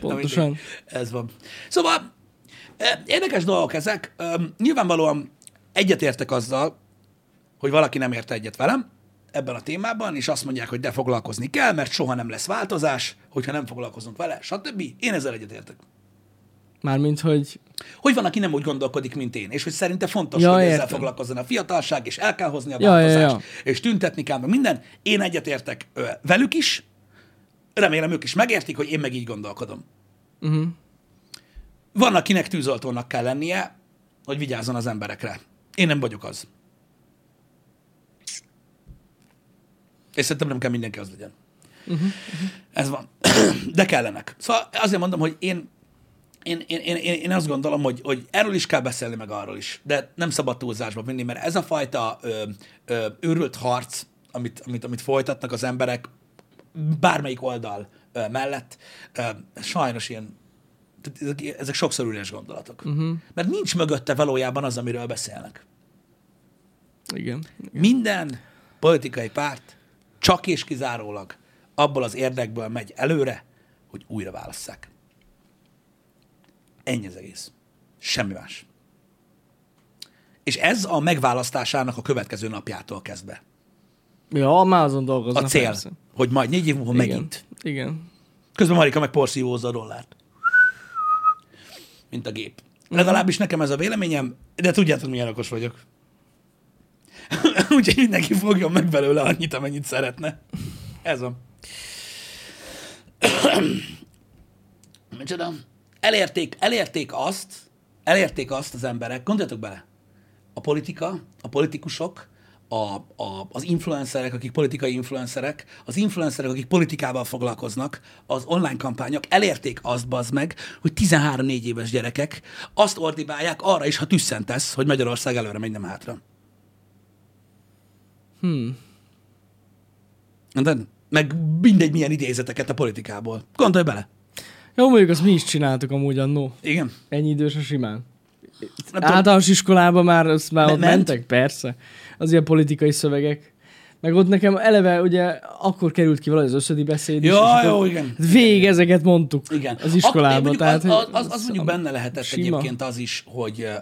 Pontosan. Na, ez van. Szóval érdekes dolgok ezek. Nyilvánvalóan egyetértek azzal, hogy valaki nem érte egyet velem ebben a témában, és azt mondják, hogy de foglalkozni kell, mert soha nem lesz változás, hogyha nem foglalkozunk vele, stb. Én ezzel egyetértek. Mármint, hogy... Hogy van, aki nem úgy gondolkodik, mint én, és hogy szerinte fontos, hogy értem. Ezzel foglalkozzon a fiatalság, és el kell hozni a változást, és tüntetni kell, meg minden. Én egyetértek velük is, remélem ők is megértik, hogy én meg így gondolkodom. Uh-huh. Van, akinek tűzoltónak kell lennie, hogy vigyázzon az emberekre. Én nem vagyok az. És szerintem nem kell mindenki az legyen. Uh-huh. Uh-huh. Ez van. De kellenek. Szóval azért mondom, hogy én azt gondolom, hogy erről is kell beszélni, meg arról is. De nem szabad túlzásba vinni, mert ez a fajta őrült harc, amit folytatnak az emberek bármelyik oldal mellett, sajnos ilyen, ezek sokszor üres gondolatok. Uh-huh. Mert nincs mögötte valójában az, amiről beszélnek. Igen. Minden politikai párt csak és kizárólag abból az érdekből megy előre, hogy újra válasszák. Ennyi az egész. Semmi más. És ez a megválasztásának a következő napjától kezd be. Ja, már azon dolgoznak. A cél, persze. Hogy majd 4 év múlva megint. Igen. Közben Marika meg porszívózza a dollárt. Mint a gép. Legalábbis nekem ez a véleményem, de tudjátok, milyen okos vagyok. Úgyhogy mindenki fogjon meg belőle annyit, amennyit szeretne. Ez a... Micsoda? Elérték azt az emberek, gondoljatok bele, a politika, a politikusok, az influencerek, akik politikai influencerek, az influencerek, akik politikával foglalkoznak, az online kampányok, elérték azt, bazd meg, hogy 13-4 éves gyerekek azt ordibálják arra is, ha tüsszentesz, hogy Magyarország előre megy, nem hátra. De meg mindegy milyen idézeteket a politikából. Gondolj bele. Jó, mondjuk azt mi is csináltuk amúgy annó. Igen. Ennyi idős a simán. Általános iskolában már ott mentek, persze. Az ilyen politikai szövegek. Meg ott nekem eleve ugye akkor került ki valahogy az összödi beszéd. Jó, igen. Végig ezeket mondtuk, igen. Az iskolában. Az mondjuk benne lehetett sima. Egyébként az is,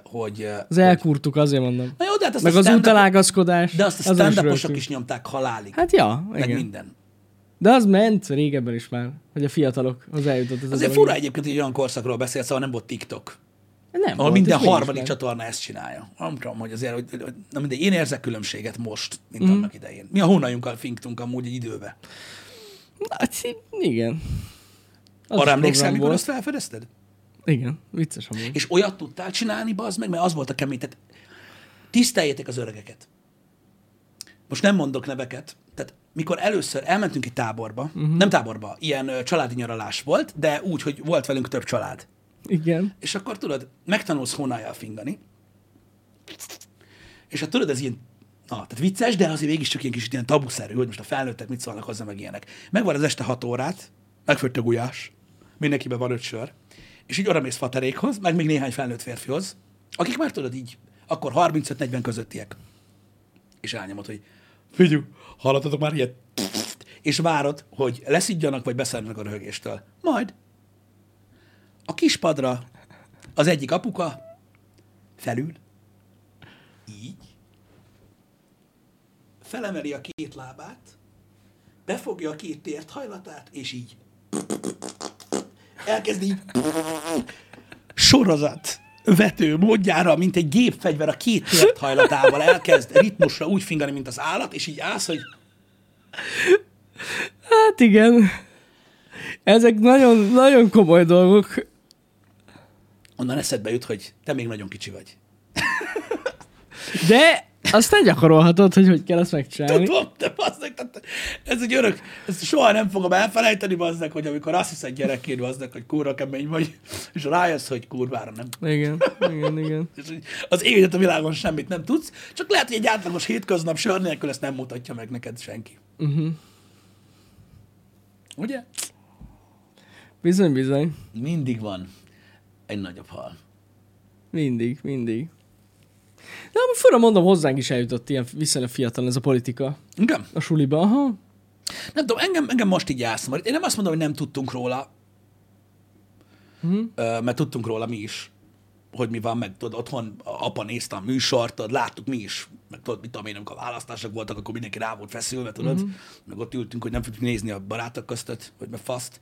hogy az elkurtuk, azért mondom. Na jó, de hát meg az utalágaszkodás. De azt a stand-uposok is nyomták halálig. Hát ja, meg igen. Minden. De az ment régebben is már, hogy a fiatalokhoz eljutott. Azért fura egyébként, hogy olyan korszakról beszélsz, szóval nem volt TikTok. Nem ahol volt, minden harmadik csatorna ezt csinálja. Nem tudom, hogy azért, na mindegy, én érzek különbséget most, mint annak idején. Mi a hónajunkkal finktunk amúgy egy időbe. Hát igen. Arra emlékszel, amikor azt felfedezted? Igen, vicces amúgy. És olyat tudtál csinálni, bazd meg, mert az volt a kemény. Tehát tiszteljétek az öregeket. Most nem mondok neveket, tehát mikor először elmentünk egy táborba, nem táborba, ilyen családi nyaralás volt, de úgy, hogy volt velünk több család. Igen. És akkor tudod, megtanulsz hónájjal fingani, és hát tudod, ez ilyen, tehát vicces, de azért végig csak ilyen kis ilyen tabuszerű, hogy most a felnőttek mit szólnak hozzá, meg ilyenek. Megvan az este 6 órát, megfőtt a gulyás, mindenkiben van 5 sör, és így odamész faterékhoz, meg még néhány felnőtt férfihoz, akik már tudod így, akkor 35-40 közöttiek. És elnyomod, hogy figyelj, hallottatok már ilyet? És várod, hogy leszidjanak, vagy beszernek a röhögéstől. Majd a kispadra az egyik apuka felül, így, felemeli a 2 lábát, befogja a 2 tért hajlatát, és így elkezdi így sorozat vető módjára, mint egy gépfegyver a 2 tért hajlatával elkezd ritmusra úgy fingani, mint az állat, és így állsz, hogy... Hát igen. Ezek nagyon, nagyon komoly dolgok. Onnan eszedbe jut, hogy te még nagyon kicsi vagy. De aztán gyakorolhatod, hogy kell azt megcsinálni. Tudom, de bazdnek, ez egy örök, ezt soha nem fogom elfelejteni, bazdnek, hogy amikor azt hiszed gyerekként, bazdnek, hogy kurva kemény vagy, és rájössz, hogy kurvára nem. Igen, igen, igen. És az éget a világon semmit nem tudsz, csak lehet, hogy egy átlagos hétköznap sör nélkül ezt nem mutatja meg neked senki. Uh-huh. Ugye? Bizony, bizony. Mindig van egy nagyobb hal. Mindig, mindig. De amúgy fura mondom, hozzánk is eljutott ilyen viszonylag fiatal ez a politika. Igen. A suliba, aha. Nem tudom, engem most így elszomorít. Én nem azt mondom, hogy nem tudtunk róla, mert tudtunk róla mi is, hogy mi van, meg tudod, otthon apa nézte a műsort, tudod, láttuk mi is, meg tudod, mit tudom én, amikor választások voltak, akkor mindenki rá volt feszülve, tudod, meg ott ültünk, hogy nem tudjuk nézni a barátok köztet, hogy meg faszt.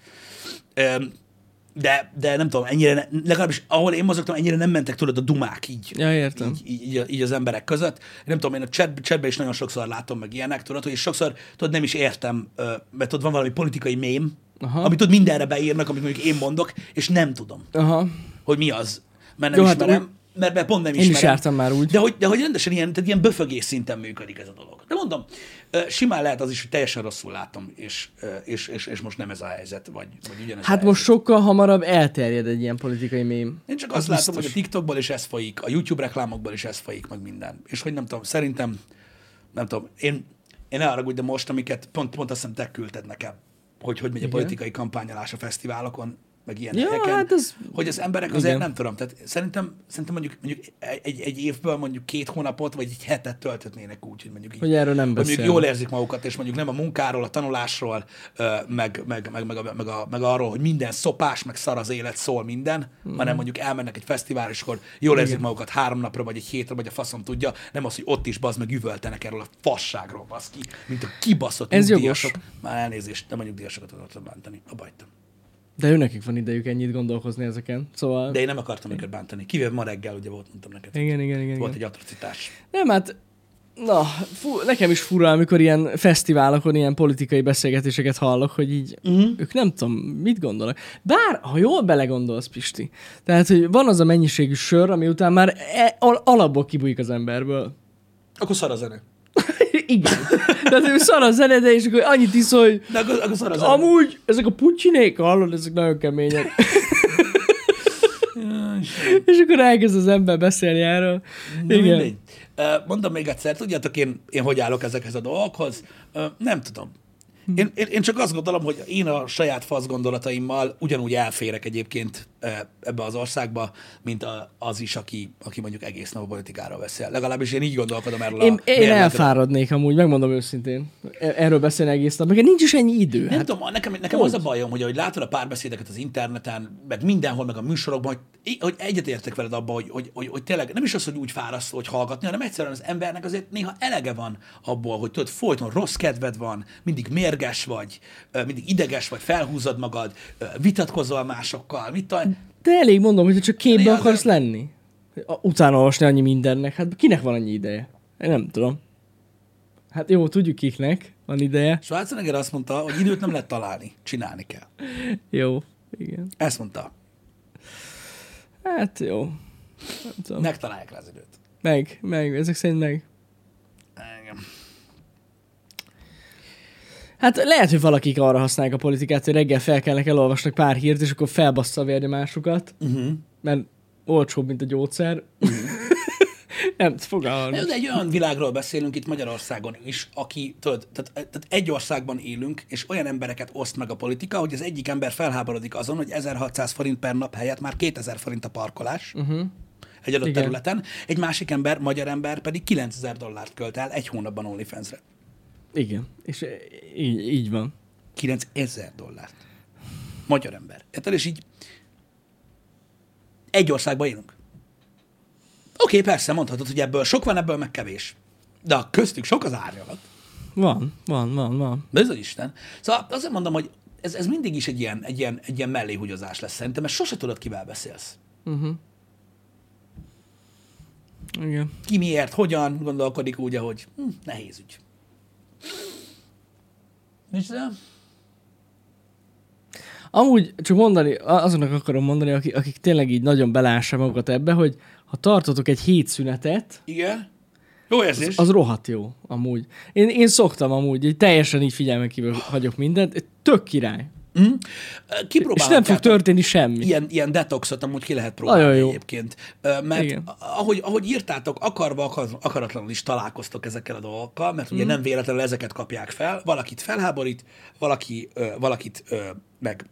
De nem tudom, ennyire, legalábbis ahol én mozogtam, ennyire nem mentek tudod a dumák így. Ja, értem. Így az emberek között. Nem tudom, én a chatben is nagyon sokszor látom meg ilyenek, tudod, és sokszor tudod, nem is értem, mert ott van valami politikai mém, amit tudod, mindenre beírnak, amit mondjuk én mondok, és nem tudom, hogy mi az. Mert nem ismerem, mert pont nem ismerem. Én is jártam már úgy. De hogy rendesen ilyen böfögés szinten működik ez a dolog. De mondom, simán lehet az is, hogy teljesen rosszul látom, és most nem ez a helyzet, vagy ugyanez. Hát most sokkal hamarabb elterjed egy ilyen politikai mém. Én csak azt látom, hogy a TikTokból is ez folyik, a YouTube reklámokból is ez folyik, meg minden. És hogy nem tudom, szerintem, nem tudom, én elharagudj, de most, amiket pont azt hiszem te küldted nekem, hogy megy a politikai kampányolás a fesztiválokon, meg ilyen helyeken, hát hogy az emberek azért nem tudom. Tehát szerintem mondjuk egy évből mondjuk 2 hónapot, vagy egy hetet töltötnének úgy, hogy mondjuk így, hogy erről nem beszél. Mondjuk jól érzik magukat, és mondjuk nem a munkáról, a tanulásról, meg arról, hogy minden szopás, meg szar az élet, szól minden, hanem mondjuk elmennek egy fesztivál, és akkor jól érzik magukat 3 napra, vagy egy hétre, vagy a faszom tudja, nem az, hogy ott is bazd meg üvöltenek erről a fasságról, baszki, mint a kibaszott nyugdíjasok. Már elnézést, nem a nyugdíjasokat akartam bántani, abbahagytam. De őnekik van idejük ennyit gondolkozni ezeken. Szóval... De én nem akartam őket bántani. Kivéve ma reggel, ugye volt, mondtam neked. Igen. Volt egy atrocitás. Nem, hát na, nekem is fura, amikor ilyen fesztiválokon ilyen politikai beszélgetéseket hallok, hogy így ők nem tudom, mit gondolnak. Bár, ha jól belegondolsz, Pisti, tehát, hogy van az a mennyiségű sör, ami után már alapból kibújik az emberből. Akkor szar a zene. Igen. Tehát ő szar a zene, de és akkor annyit iszol, hogy akkor amúgy ezek a pucsinék, hallod, ezek nagyon kemények. És akkor elkezd az ember beszélni erről. Igen. Mondom még egyszer, tudjátok én hogy állok ezekhez a dolgokhoz? Nem tudom. Én csak azt gondolom, hogy én a saját fasz gondolataimmal ugyanúgy elférek egyébként ebbe az országba, mint az is, aki mondjuk egész nap a politikáról beszél. Legalábbis én így gondolkodom erről. Én elfáradnék amúgy, megmondom őszintén. Erről beszélni egész nap. Meg nincs is ennyi idő. Nem tudom, nekem az a bajom, hogy ahogy látod a párbeszédeket az interneten, meg mindenhol, meg a műsorokban, hogy egyetértek veled abban, hogy tényleg nem is az, hogy úgy fárasztó, hogy hallgatni, hanem egyszerűen az embernek azért néha elege van abból, hogy tudod, folyton rossz kedved van, mindig mérges vagy, mindig ideges vagy, felhúzod magad, vitatkozol másokkal, mit talán. De elég mondom, hogyha csak képbe akarsz lenni. Utána olvasni annyi mindennek. Hát kinek van annyi ideje? Én nem tudom. Hát jó, tudjuk kiknek van ideje. Schwarzenegger azt mondta, hogy időt nem lehet találni. Csinálni kell. Jó, igen. Ezt mondta. Hát jó. Nem tudom. Megtalálják rá az időt. Meg. Ezek szerint meg. Engem. Hát lehet, hogy valakik arra használják a politikát, hogy reggel felkelnek, elolvasnak pár hírt, és akkor felbassza a vérnyomásukat, mert olcsóbb, mint a gyógyszer. Nem, fogalmam. De egy olyan világról beszélünk itt Magyarországon is, aki, tudod, tehát egy országban élünk, és olyan embereket oszt meg a politika, hogy az egyik ember felháborodik azon, hogy 1600 forint per nap helyett már 2000 forint a parkolás egy adott területen, egy másik ember, magyar ember pedig $9000 költ el egy hónapban OnlyFans-re. Igen, és így van. $9000. Magyar ember. És így egy országban élünk. Oké, persze, mondhatod, hogy ebből sok van, ebből meg kevés. De a köztük sok az árnyalat. Van. Bizony Isten. Szóval azért mondom, hogy ez mindig is egy ilyen melléhúgyozás lesz szerintem, mert sose tudod, kivel beszélsz. Igen. Ki miért, hogyan gondolkodik úgy, ahogy nehéz ügy. Amúgy csak mondani, azonnak akarom mondani, akik tényleg így nagyon belássák magukat ebbe, hogy ha tartotok egy hét szünetet, Jó érzés. Az rohadt jó, amúgy. Én szoktam amúgy, így teljesen így figyelmen kívül hagyok mindent. Tök király. Mm. És nem fog történni semmi. Ilyen detoxot amúgy ki lehet próbálni egyébként. Mert ahogy írtátok, akaratlanul is találkoztok ezekkel a dolgokkal, mert ugye nem véletlenül ezeket kapják fel. Valakit felháborít, valakit meg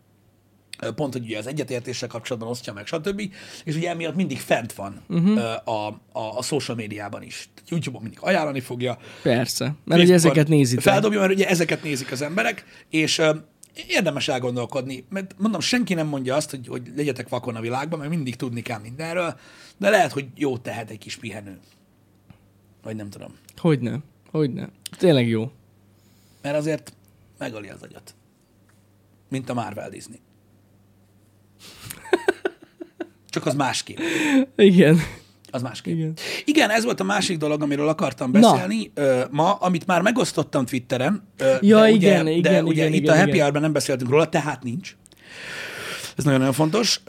pont, hogy ugye az egyetértéssel kapcsolatban osztja meg, stb. És ugye emiatt mindig fent van a social médiában is. YouTube-on mindig ajánlani fogja. Persze, mert Facebookon ugye ezeket nézik. Feldobja, mert ugye ezeket nézik az emberek, és érdemes elgondolkodni, mert mondom, senki nem mondja azt, hogy legyetek vakon a világban, mert mindig tudni kell mindenről, de lehet, hogy jó tehet egy kis pihenő. Vagy nem tudom. Hogyne. Tényleg jó. Mert azért megöli az agyat. Mint a Marvel Disney. Csak az másképp. Igen. Az másképp. Igen, ez volt a másik dolog, amiről akartam beszélni ma, amit már megosztottam Twitteren. De ugye a Happy Hour-ben nem beszéltünk róla, tehát nincs. Ez nagyon-nagyon fontos.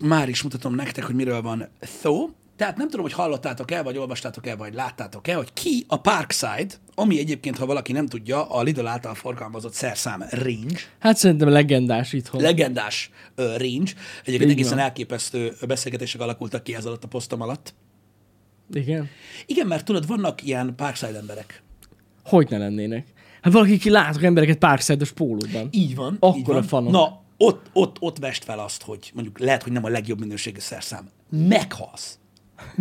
Már is mutatom nektek, hogy miről van szó. Tehát nem tudom, hogy hallottátok-e, vagy olvastátok-e, vagy láttátok-e, hogy ki a Parkside, ami egyébként, ha valaki nem tudja, a Lidl által forgalmazott szerszám range. Hát szerintem legendás itthon. Legendás range. Egyébként egészen elképesztő beszélgetések alakultak ki ez alatt a posztom alatt. Igen? Igen, mert tudod, vannak ilyen Parkside emberek. Hogyne lennének? Hát valaki látok embereket Parkside-os pólóban. Így van. Akkor a fanom. Na, ott vest fel azt, hogy mondjuk lehet, hogy nem a legjobb minőségű szerszám.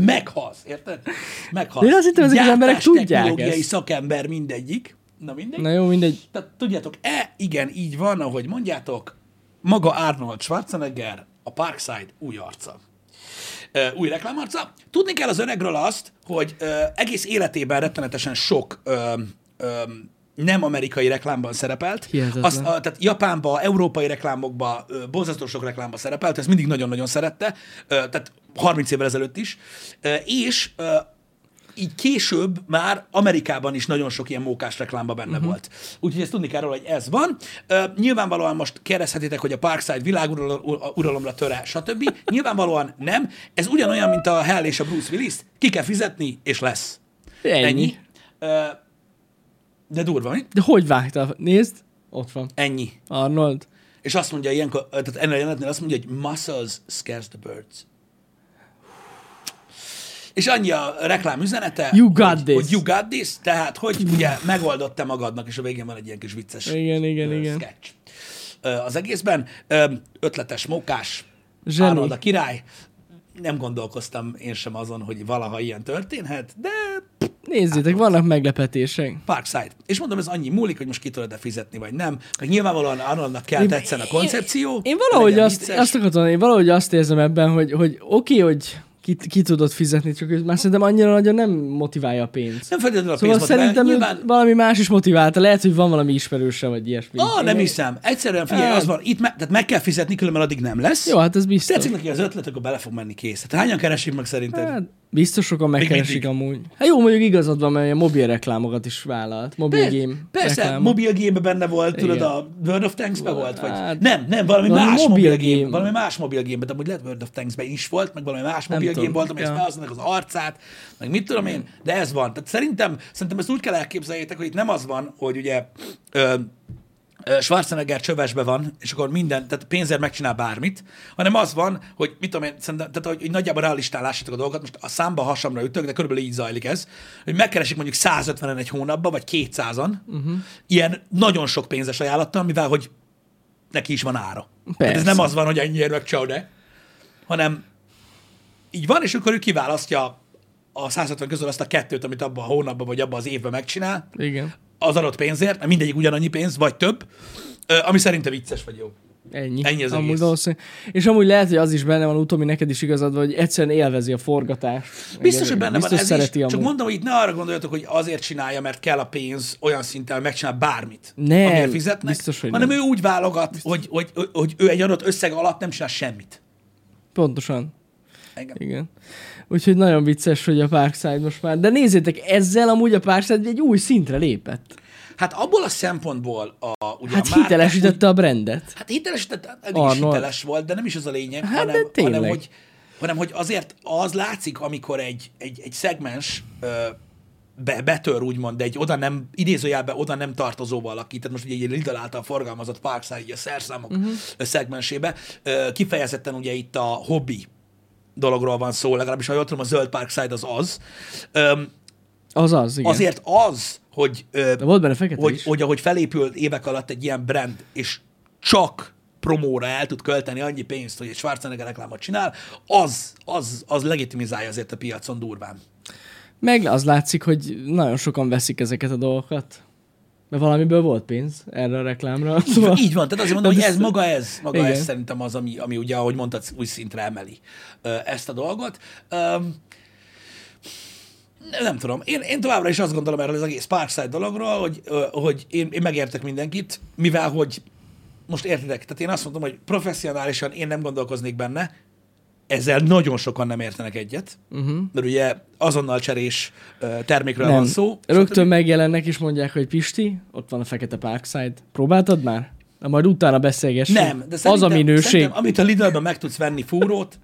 Meghalsz, érted? Meghalsz. Én azt hittem, ezek az emberek tudják technológiai ezt. Szakember mindegyik. Na jó, mindegy. Tehát tudjátok, igen, így van, ahogy mondjátok, maga Arnold Schwarzenegger, a Parkside új arca. Új reklámarca. Tudni kell az öregről azt, hogy egész életében rettenetesen sok nem amerikai reklámban szerepelt. Tehát Japánban, európai reklámokban, borzasztó sok reklámban szerepelt, ezt mindig nagyon-nagyon szerette. Tehát 30 évvel ezelőtt is, és így később már Amerikában is nagyon sok ilyen mókás reklámba benne volt. Úgyhogy ezt tudni kell róla, hogy ez van. Nyilvánvalóan most kérdezhetitek, hogy a Parkside világuralomra töre, stb. Nyilvánvalóan nem. Ez ugyanolyan, mint a Hell és a Bruce Willis. Ki kell fizetni, és lesz. Ennyi. De durva, mi? De hogy vágta? Nézd, ott van. Ennyi. Arnold. És azt mondja ilyenkor, tehát ennél a jelenetnél azt mondja, hogy muscles scares the birds. És annyi a reklám üzenete, hogy you got this, tehát hogy ugye megoldotta te magadnak, és a végén van egy ilyen kis vicces sketch. Az egészben ötletes, mókás, Arnold a király. Nem gondolkoztam én sem azon, hogy valaha ilyen történhet, de... Nézzétek, vannak meglepetések. Parkside. És mondom, ez annyi múlik, hogy most ki tudod-e fizetni, vagy nem. Meg nyilvánvalóan Arnoldnak kell tetszen a koncepció. Én valahogy azt érzem ebben, hogy oké, hogy... Ki tudod fizetni, csak már szerintem annyira nagyon nem motiválja a pénzt. Nem feltétlenül a pénz motiválja. Szerintem valami más is motiválta. Lehet, hogy van valami ismerőse, vagy ilyesmi. Nem hiszem. Egyszerűen figyelj, az van. Itt tehát meg kell fizetni, különben addig nem lesz. Jó, hát ez biztos. Tetszik neki az ötlet, akkor bele fog menni, kész. Hát hányan keresik meg szerinted? Hát, biztos sokan megkeresik amúgy. Hát jó, mondjuk igazad van, mert a mobil reklámokat is vállalt. Persze, mobil game benne volt, tudod, a World of Tanks-ben volt, vagy nem, valami más mobil game, de amúgy lehet World of Tanks-ben is volt, meg valami más mobil game volt, amelyik felhasználnak az arcát, meg mit tudom én, de ez van. Tehát szerintem ezt úgy kell elképzeljétek, hogy itt nem az van, hogy ugye Schwarzenegger csövesbe van, és akkor minden, tehát pénzért megcsinál bármit, hanem az van, hogy mit tudom én, tehát hogy nagyjából realistán lássátok a dolgokat, most a számba hasamra ütök, de körülbelül így zajlik ez, hogy megkeresik mondjuk 150-en egy hónapban, vagy 200-an, ilyen nagyon sok pénzes ajánlattal, mivel hogy neki is van ára. Tehát ez nem az van, hogy ennyiért megcsinálod, hanem így van, és akkor ő kiválasztja a 150 közül azt a kettőt, amit abban a hónapban, vagy abban az évben megcsinál. Igen. Az adott pénzért, mert mindegyik ugyanannyi pénz, vagy több, ami szerintem vicces vagy jó. Ennyi az amúgy egész. És amúgy lehet, hogy az is benne van, utóbbi neked is igazad, hogy egyszerűen élvezi a forgatást. Biztos, hogy benne van ez is. Csak mondom, hogy itt ne arra gondoljatok, hogy azért csinálja, mert kell a pénz olyan szinten, hogy megcsinál bármit, amiért fizetnek, biztos, hanem ő úgy válogat, hogy ő egy adott összeg alatt nem csinál semmit. Pontosan. Igen. Úgyhogy nagyon vicces, hogy a Parkside most már. De nézzétek, ezzel amúgy a Parkside egy új szintre lépett. Hát abból a szempontból a hitelesítette a brandet. Hát hitelesítette, eddig is hiteles volt, de nem is az a lényeg, hanem hogy hanem hogy azért az látszik, amikor egy szegmens betör, úgymond, de egy oda nem, idézőjelben oda nem tartozó valaki, tehát most ugye egy Lidl által forgalmazott Parkside, a szerszámok szegmensébe, kifejezetten ugye itt a hobbi dologról van szó, legalábbis ha jól tudom, a zöld Parkside az az. Igen. Azért az, hogy, volt benne fekete is. Hogy ahogy felépült évek alatt egy ilyen brand, és csak promóra el tud költeni annyi pénzt, hogy egy Schwarzenegger reklámot csinál, az legitimizálja azért a piacon durván. Meg az látszik, hogy nagyon sokan veszik ezeket a dolgokat. Mert valamiből volt pénz erre a reklámra. Szóval... Így van, tehát azért mondom, hogy ez maga ez szerintem az, ami ugye, ahogy mondtad, új szintre emeli ezt a dolgot. Nem tudom. Én továbbra is azt gondolom erről az egész Parkside dologról, hogy én megértek mindenkit, mivel hogy most értitek, tehát én azt mondom, hogy professzionálisan én nem gondolkoznék benne, ezzel nagyon sokan nem értenek egyet, mert ugye azonnal cserés termékről van szó. Rögtön megjelennek és mondják, hogy Pisti, ott van a fekete Parkside. Próbáltad már? Na, majd utána beszélgessünk. Nem, de az a minőség. Amit a Lidlben meg tudsz venni fúrót,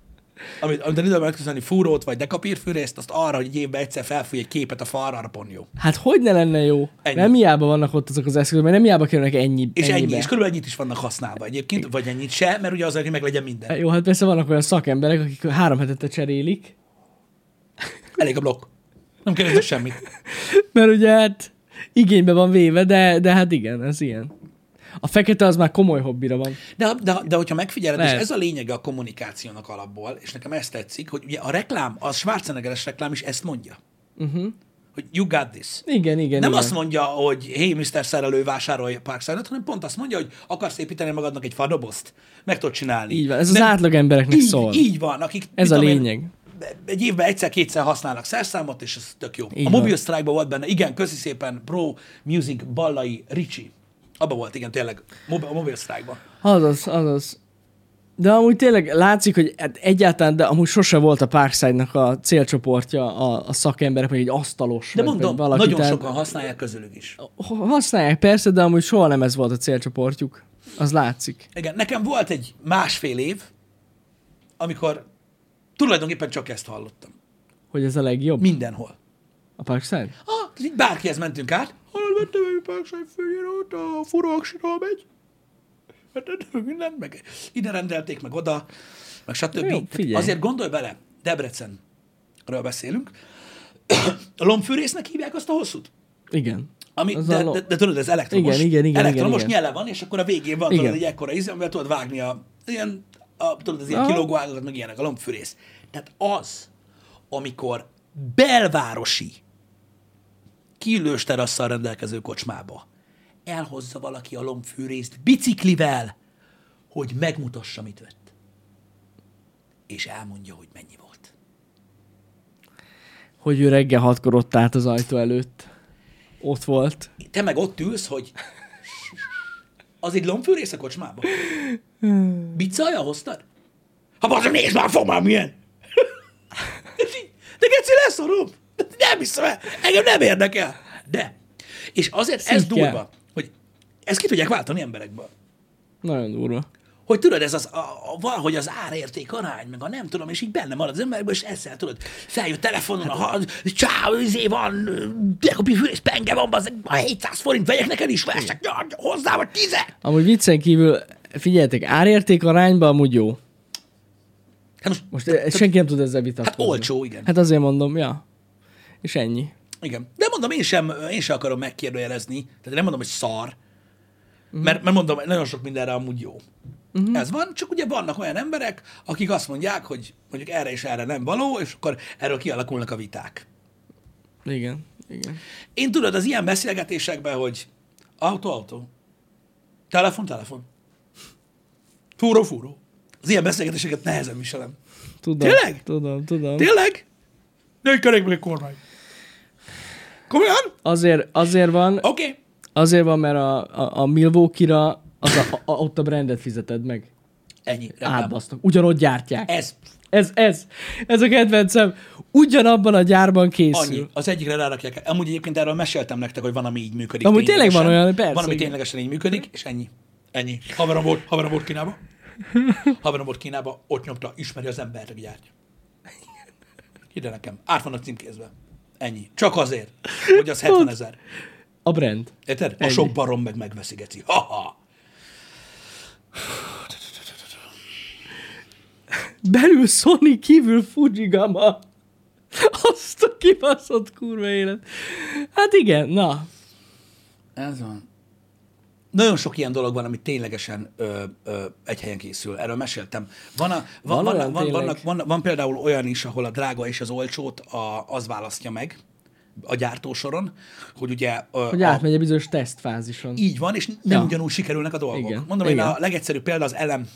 amit a Lidlben meg tudsz venni fúrót, vagy dekapírfűrészt, azt arra, hogy egy évben egyszer felfúj egy képet a falra, arra pont jó. Hát hogy ne lenne jó? Ennyi. Nem hiába vannak ott azok az eszközök, mert nem hiába kerülnek ennyi. És ennyi, és körülbelül ennyit is vannak használva egyébként, vagy ennyit se, mert ugye az, hogy meglegyen minden. Hát jó, hát persze vannak olyan szakemberek, akik 3 hetente cserélik. Elég a blokk. Nem kerültek semmit. Mert ugye hát igénybe van véve, de hát igen, ez ilyen. A fekete az már komoly hobbira van. De hogyha megfigyeled, és ez a lényege a kommunikációnak alapból, és nekem ezt tetszik, hogy ugye a reklám, a Schwarzeneggeres reklám is ezt mondja. Hogy you got this. Igen. Nem azt mondja, hogy hey, Mr. Szerelő, vásárolj Parkside-ot, hanem pont azt mondja, hogy akarsz építeni magadnak egy fadobozt. Meg tudod csinálni. Így van, ez az átlag embereknek szól. Így van, akik... Ez a lényeg. Egy évben egyszer-kétszer használnak szerszámot, és ez tök jó. Így a Mobile Strike-ban volt benne, igen, köszi szépen, Pro Music Ballai Ricci. Abba volt, igen, tényleg, a Mobile Strike-ban. Azaz. De amúgy tényleg látszik, hogy egyáltalán, de amúgy sose volt a Parkside-nak a célcsoportja a szakemberek, vagy egy asztalos. De mondom, vagy nagyon sokan használják közülük is. Használják persze, de amúgy soha nem ez volt a célcsoportjuk. Az látszik. Igen, nekem volt egy 1,5 év, amikor tulajdonképpen csak ezt hallottam. Hogy ez a legjobb? Mindenhol. A Parkside? Így bárkihez mentünk át. Hallod, vettem egy Parkside főjére, ott a fura aksiról megy. Minden, meg ide rendelték, meg oda, meg stb. Jó, azért gondolj bele, Debrecenről beszélünk. A lombfűrésznek hívják azt a hosszút? Igen. Ami, de tudod, ez elektromos. Igen. Nyele van, és akkor a végén van tudod, egy ekkora íz, amivel tudod vágni az ilyen kilógó ágakat, meg ilyenek, a lombfűrész. Tehát az, amikor belvárosi kiülős terasszal rendelkező kocsmába elhozza valaki a lombfűrészt biciklivel, hogy megmutassa, mit vett. És elmondja, hogy mennyi volt. Hogy ő reggel 6-kor ott állt az ajtó előtt. Ott volt. Te meg ott ülsz, hogy az egy lombfűrész a kocsmába. Bicajja hoztad? Ha bazdmeg, nézd már, fogmám milyen! De geci, leszorom! Nem hiszem el. Engem nem érdekel. De. És azért szintje. Ez durva, hogy ezt ki tudják váltani emberekből. Nagyon durva. Hogy tudod, ez az, valahogy az árérték arány, meg a nem tudom, és így benne marad az emberekből, és ezzel tudod, feljött telefonon, csáó, izé van, dekopi fűrész, penge van, az 700 forint, vegyek neked is, veszek hozzá, vagy 10. Amúgy viccen kívül, figyeljetek, árérték arányban amúgy jó. Hát most senki nem tud ezzel vitatkozni. Hát olcsó, igen. Hát azért mondom, ja. És ennyi. Igen. De mondom, én sem akarom megkérdőjelezni. Tehát nem mondom, hogy szar. Mert mondom, nagyon sok mindenre amúgy jó. Ez van, csak ugye vannak olyan emberek, akik azt mondják, hogy mondjuk erre és erre nem való, és akkor erről kialakulnak a viták. Igen. Én tudod, az ilyen beszélgetésekben, hogy autó, telefon, fúró. Az ilyen beszélgetéseket nehezen viselem. Tudom. Tényleg? Nőj kerékbe egy kormány. Komolyan? Azért van. Okay. Azért van, mert a Milwaukee-ra ott a brandet fizeted meg. Ennyi. Átbasztok. Ugyanott gyártják. Ez a kedvencem. Ugyanabban a gyárban készül. Annyi. Az egyikre rárakják. Amúgy egyébként erről meséltem nektek, hogy van, ami így működik. Amúgy tényleg van olyan, persze. Van, ami ténylegesen így működik, és ennyi. Haverom volt Kínában. Ott nyomta, ismeri az embert, hogy gyártja. Hidd el nekem, át vannak címkézve. Ennyi. Csak azért, hogy az 70 000. A brand. Érted? A sok barom meg megveszi, geci. Ha-ha. Belül Sony, kívül Fujigama. Azt a kibaszott kurva élet. Hát igen, na. Ez van. Nagyon sok ilyen dolog van, ami ténylegesen egy helyen készül. Erről meséltem. Van például olyan is, ahol a drága és az olcsót az választja meg a gyártósoron, hogy ugye... Hogy átmegy a bizonyos tesztfázison. Így van, és nem ugyanúgy sikerülnek a dolgok. Igen. Mondom, igen. Én a legegyszerűbb példa az elem.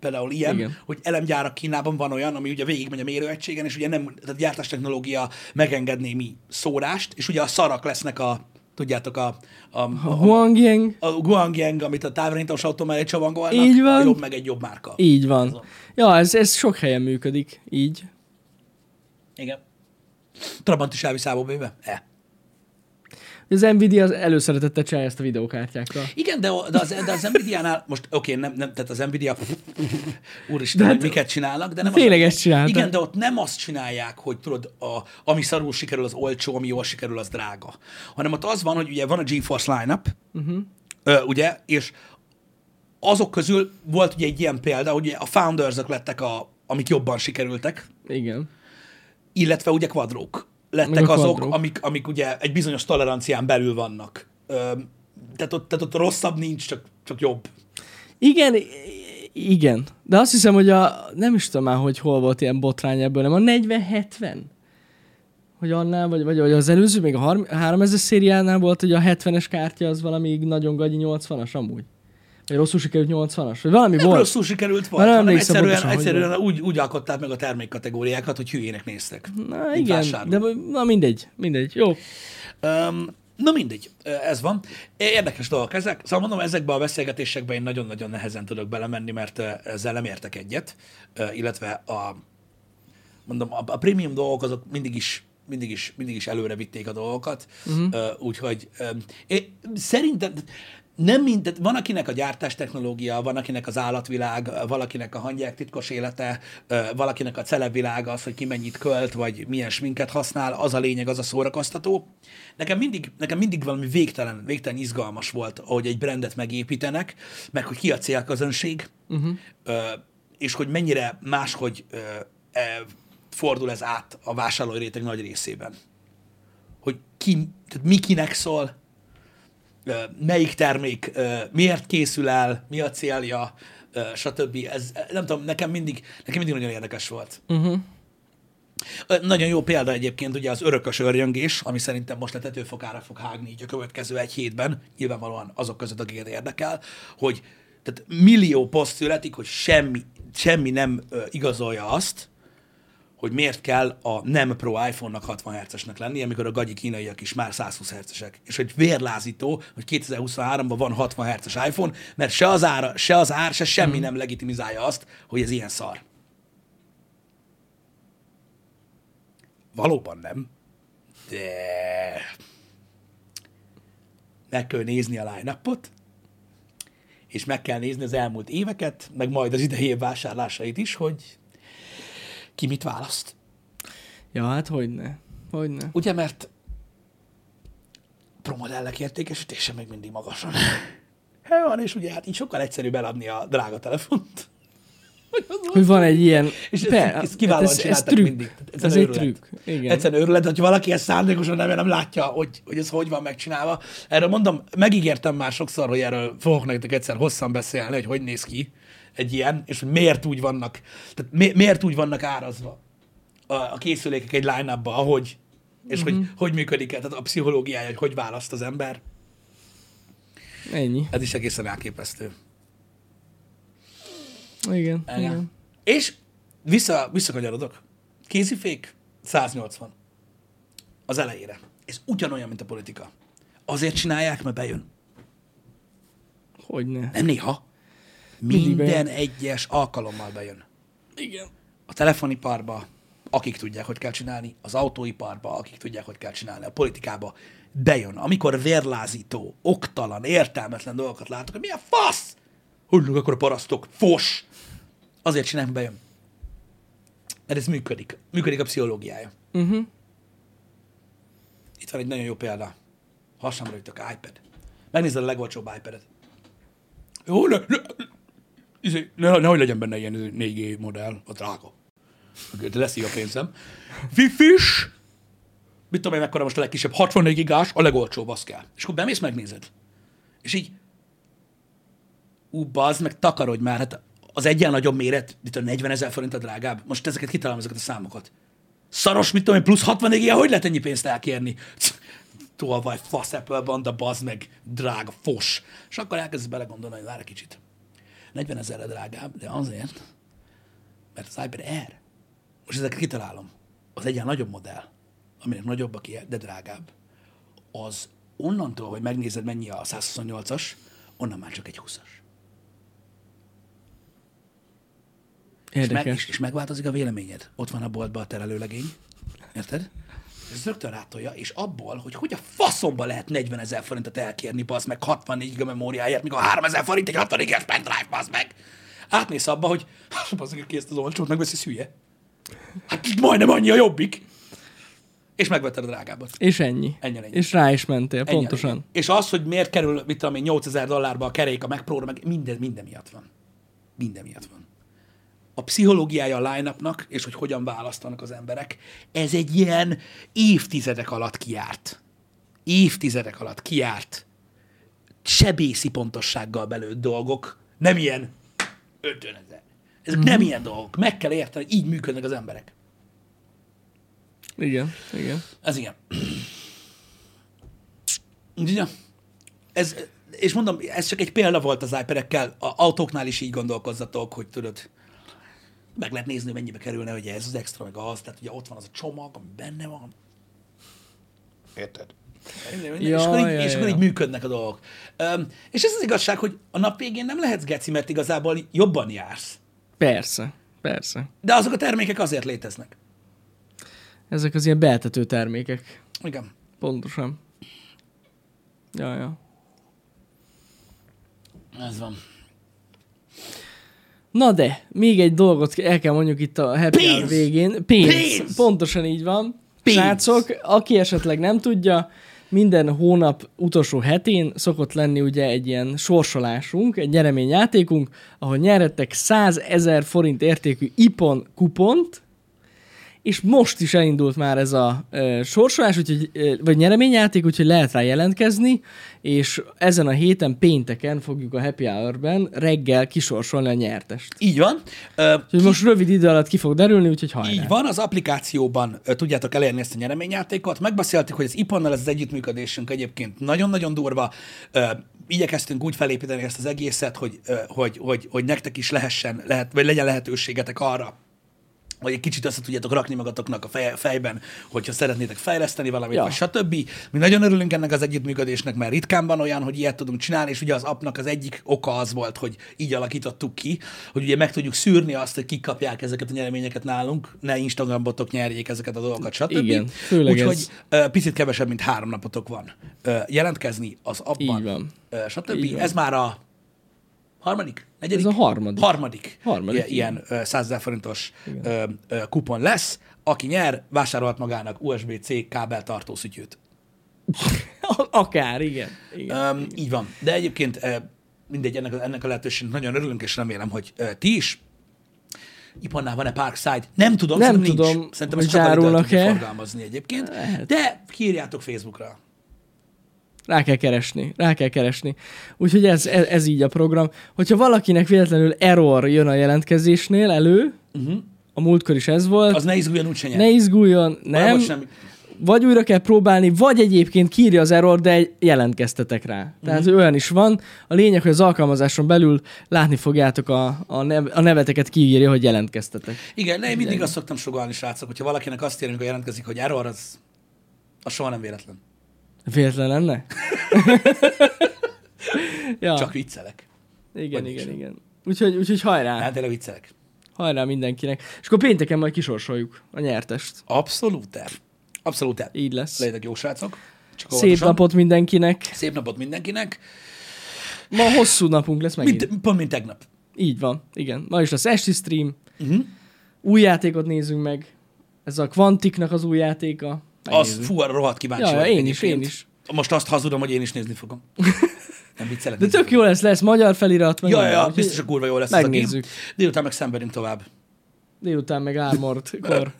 Például ilyen, igen. Hogy elemgyárak Kínában van olyan, ami ugye végigmegy a mérőegységen, és ugye nem, tehát gyártástechnológia megenged némi szórást, és ugye a szarak lesznek a, tudjátok, a Guangyang. A Guangyang, amit a távirányítós automárjai csavangolnak. Így van. Jobb meg egy jobb márka. Így van. Ez ja, ez sok helyen működik. Így. Igen. Trabant is elviszába bébe? Az Nvidia az előszeretettel csinálja ezt a videókártyákkal. Igen, de az Nvidia-nál, most nem, tehát az Nvidia, úristen, hogy miket csinálnak, de nem tényleg ezt csináltak. Igen, de ott nem azt csinálják, hogy tudod, ami szarul sikerül, az olcsó, ami jól sikerül, az drága. Hanem ott az van, hogy ugye van a GeForce lineup, ugye, és azok közül volt ugye egy ilyen példa, hogy a Founders-ök lettek, amik jobban sikerültek. Igen. Illetve ugye Quadrók. Lettek azok, amik ugye egy bizonyos tolerancián belül vannak. Tehát ott rosszabb nincs, csak jobb. Igen. De azt hiszem, hogy nem is tudom már, hogy hol volt ilyen botrány ebből, nem a 40-70. Hogy annál, vagy az előző, még a 3000 szériánál volt, hogy a 70-es kártya az valami nagyon gagyi 80-as amúgy. Vagy rosszul sikerült 80-as, vagy valami nem volt. Nem rosszul sikerült volt, hanem egyszerűen úgy alkották meg a termékkategóriákat, hogy hülyének néztek. Na igen, vásárló. De mindegy, jó. Na mindegy, ez van. Érdekes dolgok ezek. Szóval mondom, ezekben a beszélgetésekben én nagyon-nagyon nehezen tudok belemenni, mert ezzel nem értek egyet. Illetve a prémium dolgok azok mindig is előre vitték a dolgokat. Úgyhogy szerintem... Nem mindent, van akinek a gyártástechnológia, van akinek az állatvilág, valakinek a hangyák titkos élete, valakinek a celebvilág az, hogy ki mennyit költ, vagy milyen sminket használ, az a lényeg, az a szórakoztató. Nekem mindig valami végtelen izgalmas volt, ahogy egy brandet megépítenek, meg hogy ki a célközönség, és hogy mennyire máshogy fordul ez át a vásárlói réteg nagy részében. Hogy mi kinek szól, melyik termék, miért készül el, mi a célja, stb. Ez, nem tudom, nekem mindig nagyon érdekes volt. Nagyon jó példa egyébként ugye az örökös örjöngés, ami szerintem most a tetőfokára fog hágni így a következő egy hétben, nyilvánvalóan azok között, akiket érdekel, hogy tehát millió poszt születik, hogy semmi nem igazolja azt, hogy miért kell a nem pro iPhone-nak 60 Hz-esnek lenni, amikor a gagyi kínaiak is már 120 Hz-esek. És hogy vérlázító, hogy 2023-ban van 60 Hz-es iPhone, mert se az ár, se semmi nem legitimizálja azt, hogy ez ilyen szar. Valóban nem. De... Meg kell nézni a line-upot, és meg kell nézni az elmúlt éveket, meg majd az idei év vásárlásait is, hogy ki mit választ. Ja, hát hogyne. Ugye, mert promodellek értékesítése még mindig magasan. Hát van, és ugye hát így sokkal egyszerűbb eladni a drága telefont. Hogy van egy ilyen... És ezt kiválóan csináltak mindig. Ez egy trükk. Egyszerűen őrület, hogyha valaki ezt szándékosan nem látja, hogy ez hogy van megcsinálva. Erről mondom, megígértem már sokszor, hogy erről fogok nektek egyszer hosszan beszélni, hogy néz ki egy ilyen, és hogy miért úgy vannak árazva a készülékek egy line-upba, ahogy, és hogy működik el, tehát a pszichológiája, hogy választ az ember. Ennyi. Ez is egészen elképesztő. Igen. És visszakanyarodok. Kézifék 180 az elejére. Ez ugyanolyan, mint a politika. Azért csinálják, mert bejön. Hogyne. Nem néha. Minden egyes alkalommal bejön. Igen. A telefoniparba, akik tudják, hogy kell csinálni, az autóiparba, akik tudják, hogy kell csinálni, a politikába bejön. Amikor vérlázító, oktalan, értelmetlen dolgokat látok, hogy mi a fasz? Hullunk akkor a parasztok, fos! Azért csinálják, bejön. Mert ez működik. Működik a pszichológiája. Uh-huh. Itt van egy nagyon jó példa. Hasamra ütök, iPad. Megnézed a legolcsóbb iPad-et. Jó, nehogy legyen benne ilyen 4G modell, a drága. Leszi a pénzem. Wi-Fi-s! Mit tudom én, mekkora most a legkisebb? 64 gigás, a legolcsóbb, az kell. És akkor bemész, megnézed. És így, bazd, meg takarodj már, hát az egyen nagyobb méret, mint a 40 000 forint a drágább. Most ezeket kitalálom, ezeket a számokat. Szaros, mit tudom én, plusz 64 gigá, hogy lehet ennyi pénzt elkérni? Tolvaj, fasz, Apple banda, bazd meg, drága, fos. És akkor elkezdesz belegondolni, hogy várj kicsit. 40 000-re drágább, de azért, mert az iPad Air. Most ezeket kitalálom. Az egyen nagyobb modell, aminek nagyobb a de drágább. Az onnantól, hogy megnézed, mennyi a 128-as, onnan már csak egy 20-as. Érdekes. És megváltozik a véleményed. Ott van a boltban a terelőlegény. Érted? Ez rögtön rátolja, és abból, hogy a faszomba lehet 40 000 forintot elkérni, basz meg 64 GB memóriáját, míg a 3000 forint egy 60 GB pendrive, basz meg. Átmész abba, hogy basz meg, ki ezt az olcsót, megveszi hülye. Hát majdnem annyi a jobbik. És megvetted a drágábbat. És ennyi. Ennyi. És rá is mentél, ennyi, pontosan. Ennyi. És az, hogy miért kerül, mit tudom én, $8,000 a kerék, a MacPro-ra, meg minden miatt van. Minden miatt van. A pszichológiája a line-upnak, és hogy hogyan választanak az emberek, ez egy ilyen évtizedek alatt kijárt. Évtizedek alatt kijárt sebészi pontossággal belőtt dolgok, nem ilyen 50 000. Ezek nem ilyen dolgok. Meg kell érteni, hogy így működnek az emberek. Igen, igen. Ez igen. Ugye? Ez, és mondom, ez csak egy példa volt az iPad-ekkel. A autóknál is így gondolkozzatok, hogy tudod, meg lehet nézni, mennyibe kerülne, hogy ez az extra, meg az, tehát ugye ott van az a csomag, ami benne van. Érted? És akkor így működnek a dolgok. És ez az igazság, hogy a nap végén nem lehetsz geci, mert igazából jobban jársz. Persze, persze. De azok a termékek azért léteznek. Ezek az ilyen beeltető termékek. Igen. Pontosan. Jajjaj. Ez van. Na de, még egy dolgot el kell mondjuk itt a Happy Hour végén. Pénz! Pontosan így van. Srácok, aki esetleg nem tudja, minden hónap utolsó hetén szokott lenni ugye egy ilyen sorsolásunk, egy nyereményjátékunk, ahol nyerettek 100 000 forint értékű IPON kupont, és most is elindult már ez a sorsolás, úgyhogy, vagy nyereményjáték, úgyhogy lehet rá jelentkezni, és ezen a héten pénteken fogjuk a Happy Hour-ben reggel kisorsolni a nyertest. Így van. Most rövid idő alatt ki fog derülni, úgyhogy hajrá. Így van, az applikációban tudjátok elérni ezt a nyereményjátékot. Megbeszéltük, hogy az IPON-nal ez az együttműködésünk egyébként nagyon-nagyon durva. Igyekeztünk úgy felépíteni ezt az egészet, hogy nektek is vagy legyen lehetőségetek arra, vagy egy kicsit össze tudjátok rakni magatoknak a fejben, hogyha szeretnétek fejleszteni valamit, vagy stb. Mi nagyon örülünk ennek az együttműködésnek, mert ritkán van olyan, hogy ilyet tudunk csinálni, és ugye az appnak az egyik oka az volt, hogy így alakítottuk ki, hogy ugye meg tudjuk szűrni azt, hogy kik kapják ezeket a nyereményeket nálunk, ne Instagram botok nyerjék ezeket a dolgokat, stb. Igen, főleg ez. Úgyhogy picit kevesebb, mint 3 napotok van jelentkezni az appban, stb. Ez már a harmadik? Negyedik? Ez a harmadik. Harmadik. Ilyen 100 000 forintos kupon lesz. Aki nyer, vásárolhat magának USB-C kábeltartó szütyőt. Akár, igen. Így van. De egyébként mindegy, ennek a lehetőségnek nagyon örülünk, és remélem, hogy ti is. Ipannál van-e Parkside? Nem tudom, nincs. Szerintem ezt csak alig tudjuk forgalmazni egyébként. Lehet. De kiírjátok Facebookra. Rá kell keresni. Úgyhogy ez így a program. Hogyha valakinek véletlenül error jön a jelentkezésnél elő, a múltkor is ez volt. Az ne izguljon, úgyse nyer. Nem. Vagy újra kell próbálni, vagy egyébként kiírja az error, de jelentkeztetek rá. Tehát olyan is van. A lényeg, hogy az alkalmazáson belül látni fogjátok a neveteket, kiírja, hogy jelentkeztetek. Igen, én mindig azt szoktam sugalni, srácok, hogyha valakinek azt írja, amikor jelentkezik, hogy error, az soha nem véletlen. Véletlen lenne? Ja. Csak viccelek. Igen. Úgyhogy hajrá. Hát tényleg viccelek. Hajrá mindenkinek. És akkor pénteken majd kisorsoljuk a nyertest. Abszolút el. Így lesz. Legyetek jó srácok. Szép napot mindenkinek. Ma hosszú napunk lesz megint. Pont mint tegnap. Így van, igen. Ma is lesz esti stream. Új játékot nézünk meg. Ez a Quantic-nak az új játéka. Az, fú, arra rohadt kíváncsi. Ja, én is. Most azt hazudom, hogy én is nézni fogom. Nem viccelek. De tök jó lesz magyar felirat. Ja, biztos, hogy kurva jó lesz ez a game. Délután meg szenvedünk tovább. Délután meg Armored kor.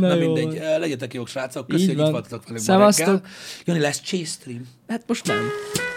Na mindegy, legyetek jók, srácok. Köszönjük, hogy itt voltatok velünk ma reggel. Jani, lesz Chase stream? Hát most nem.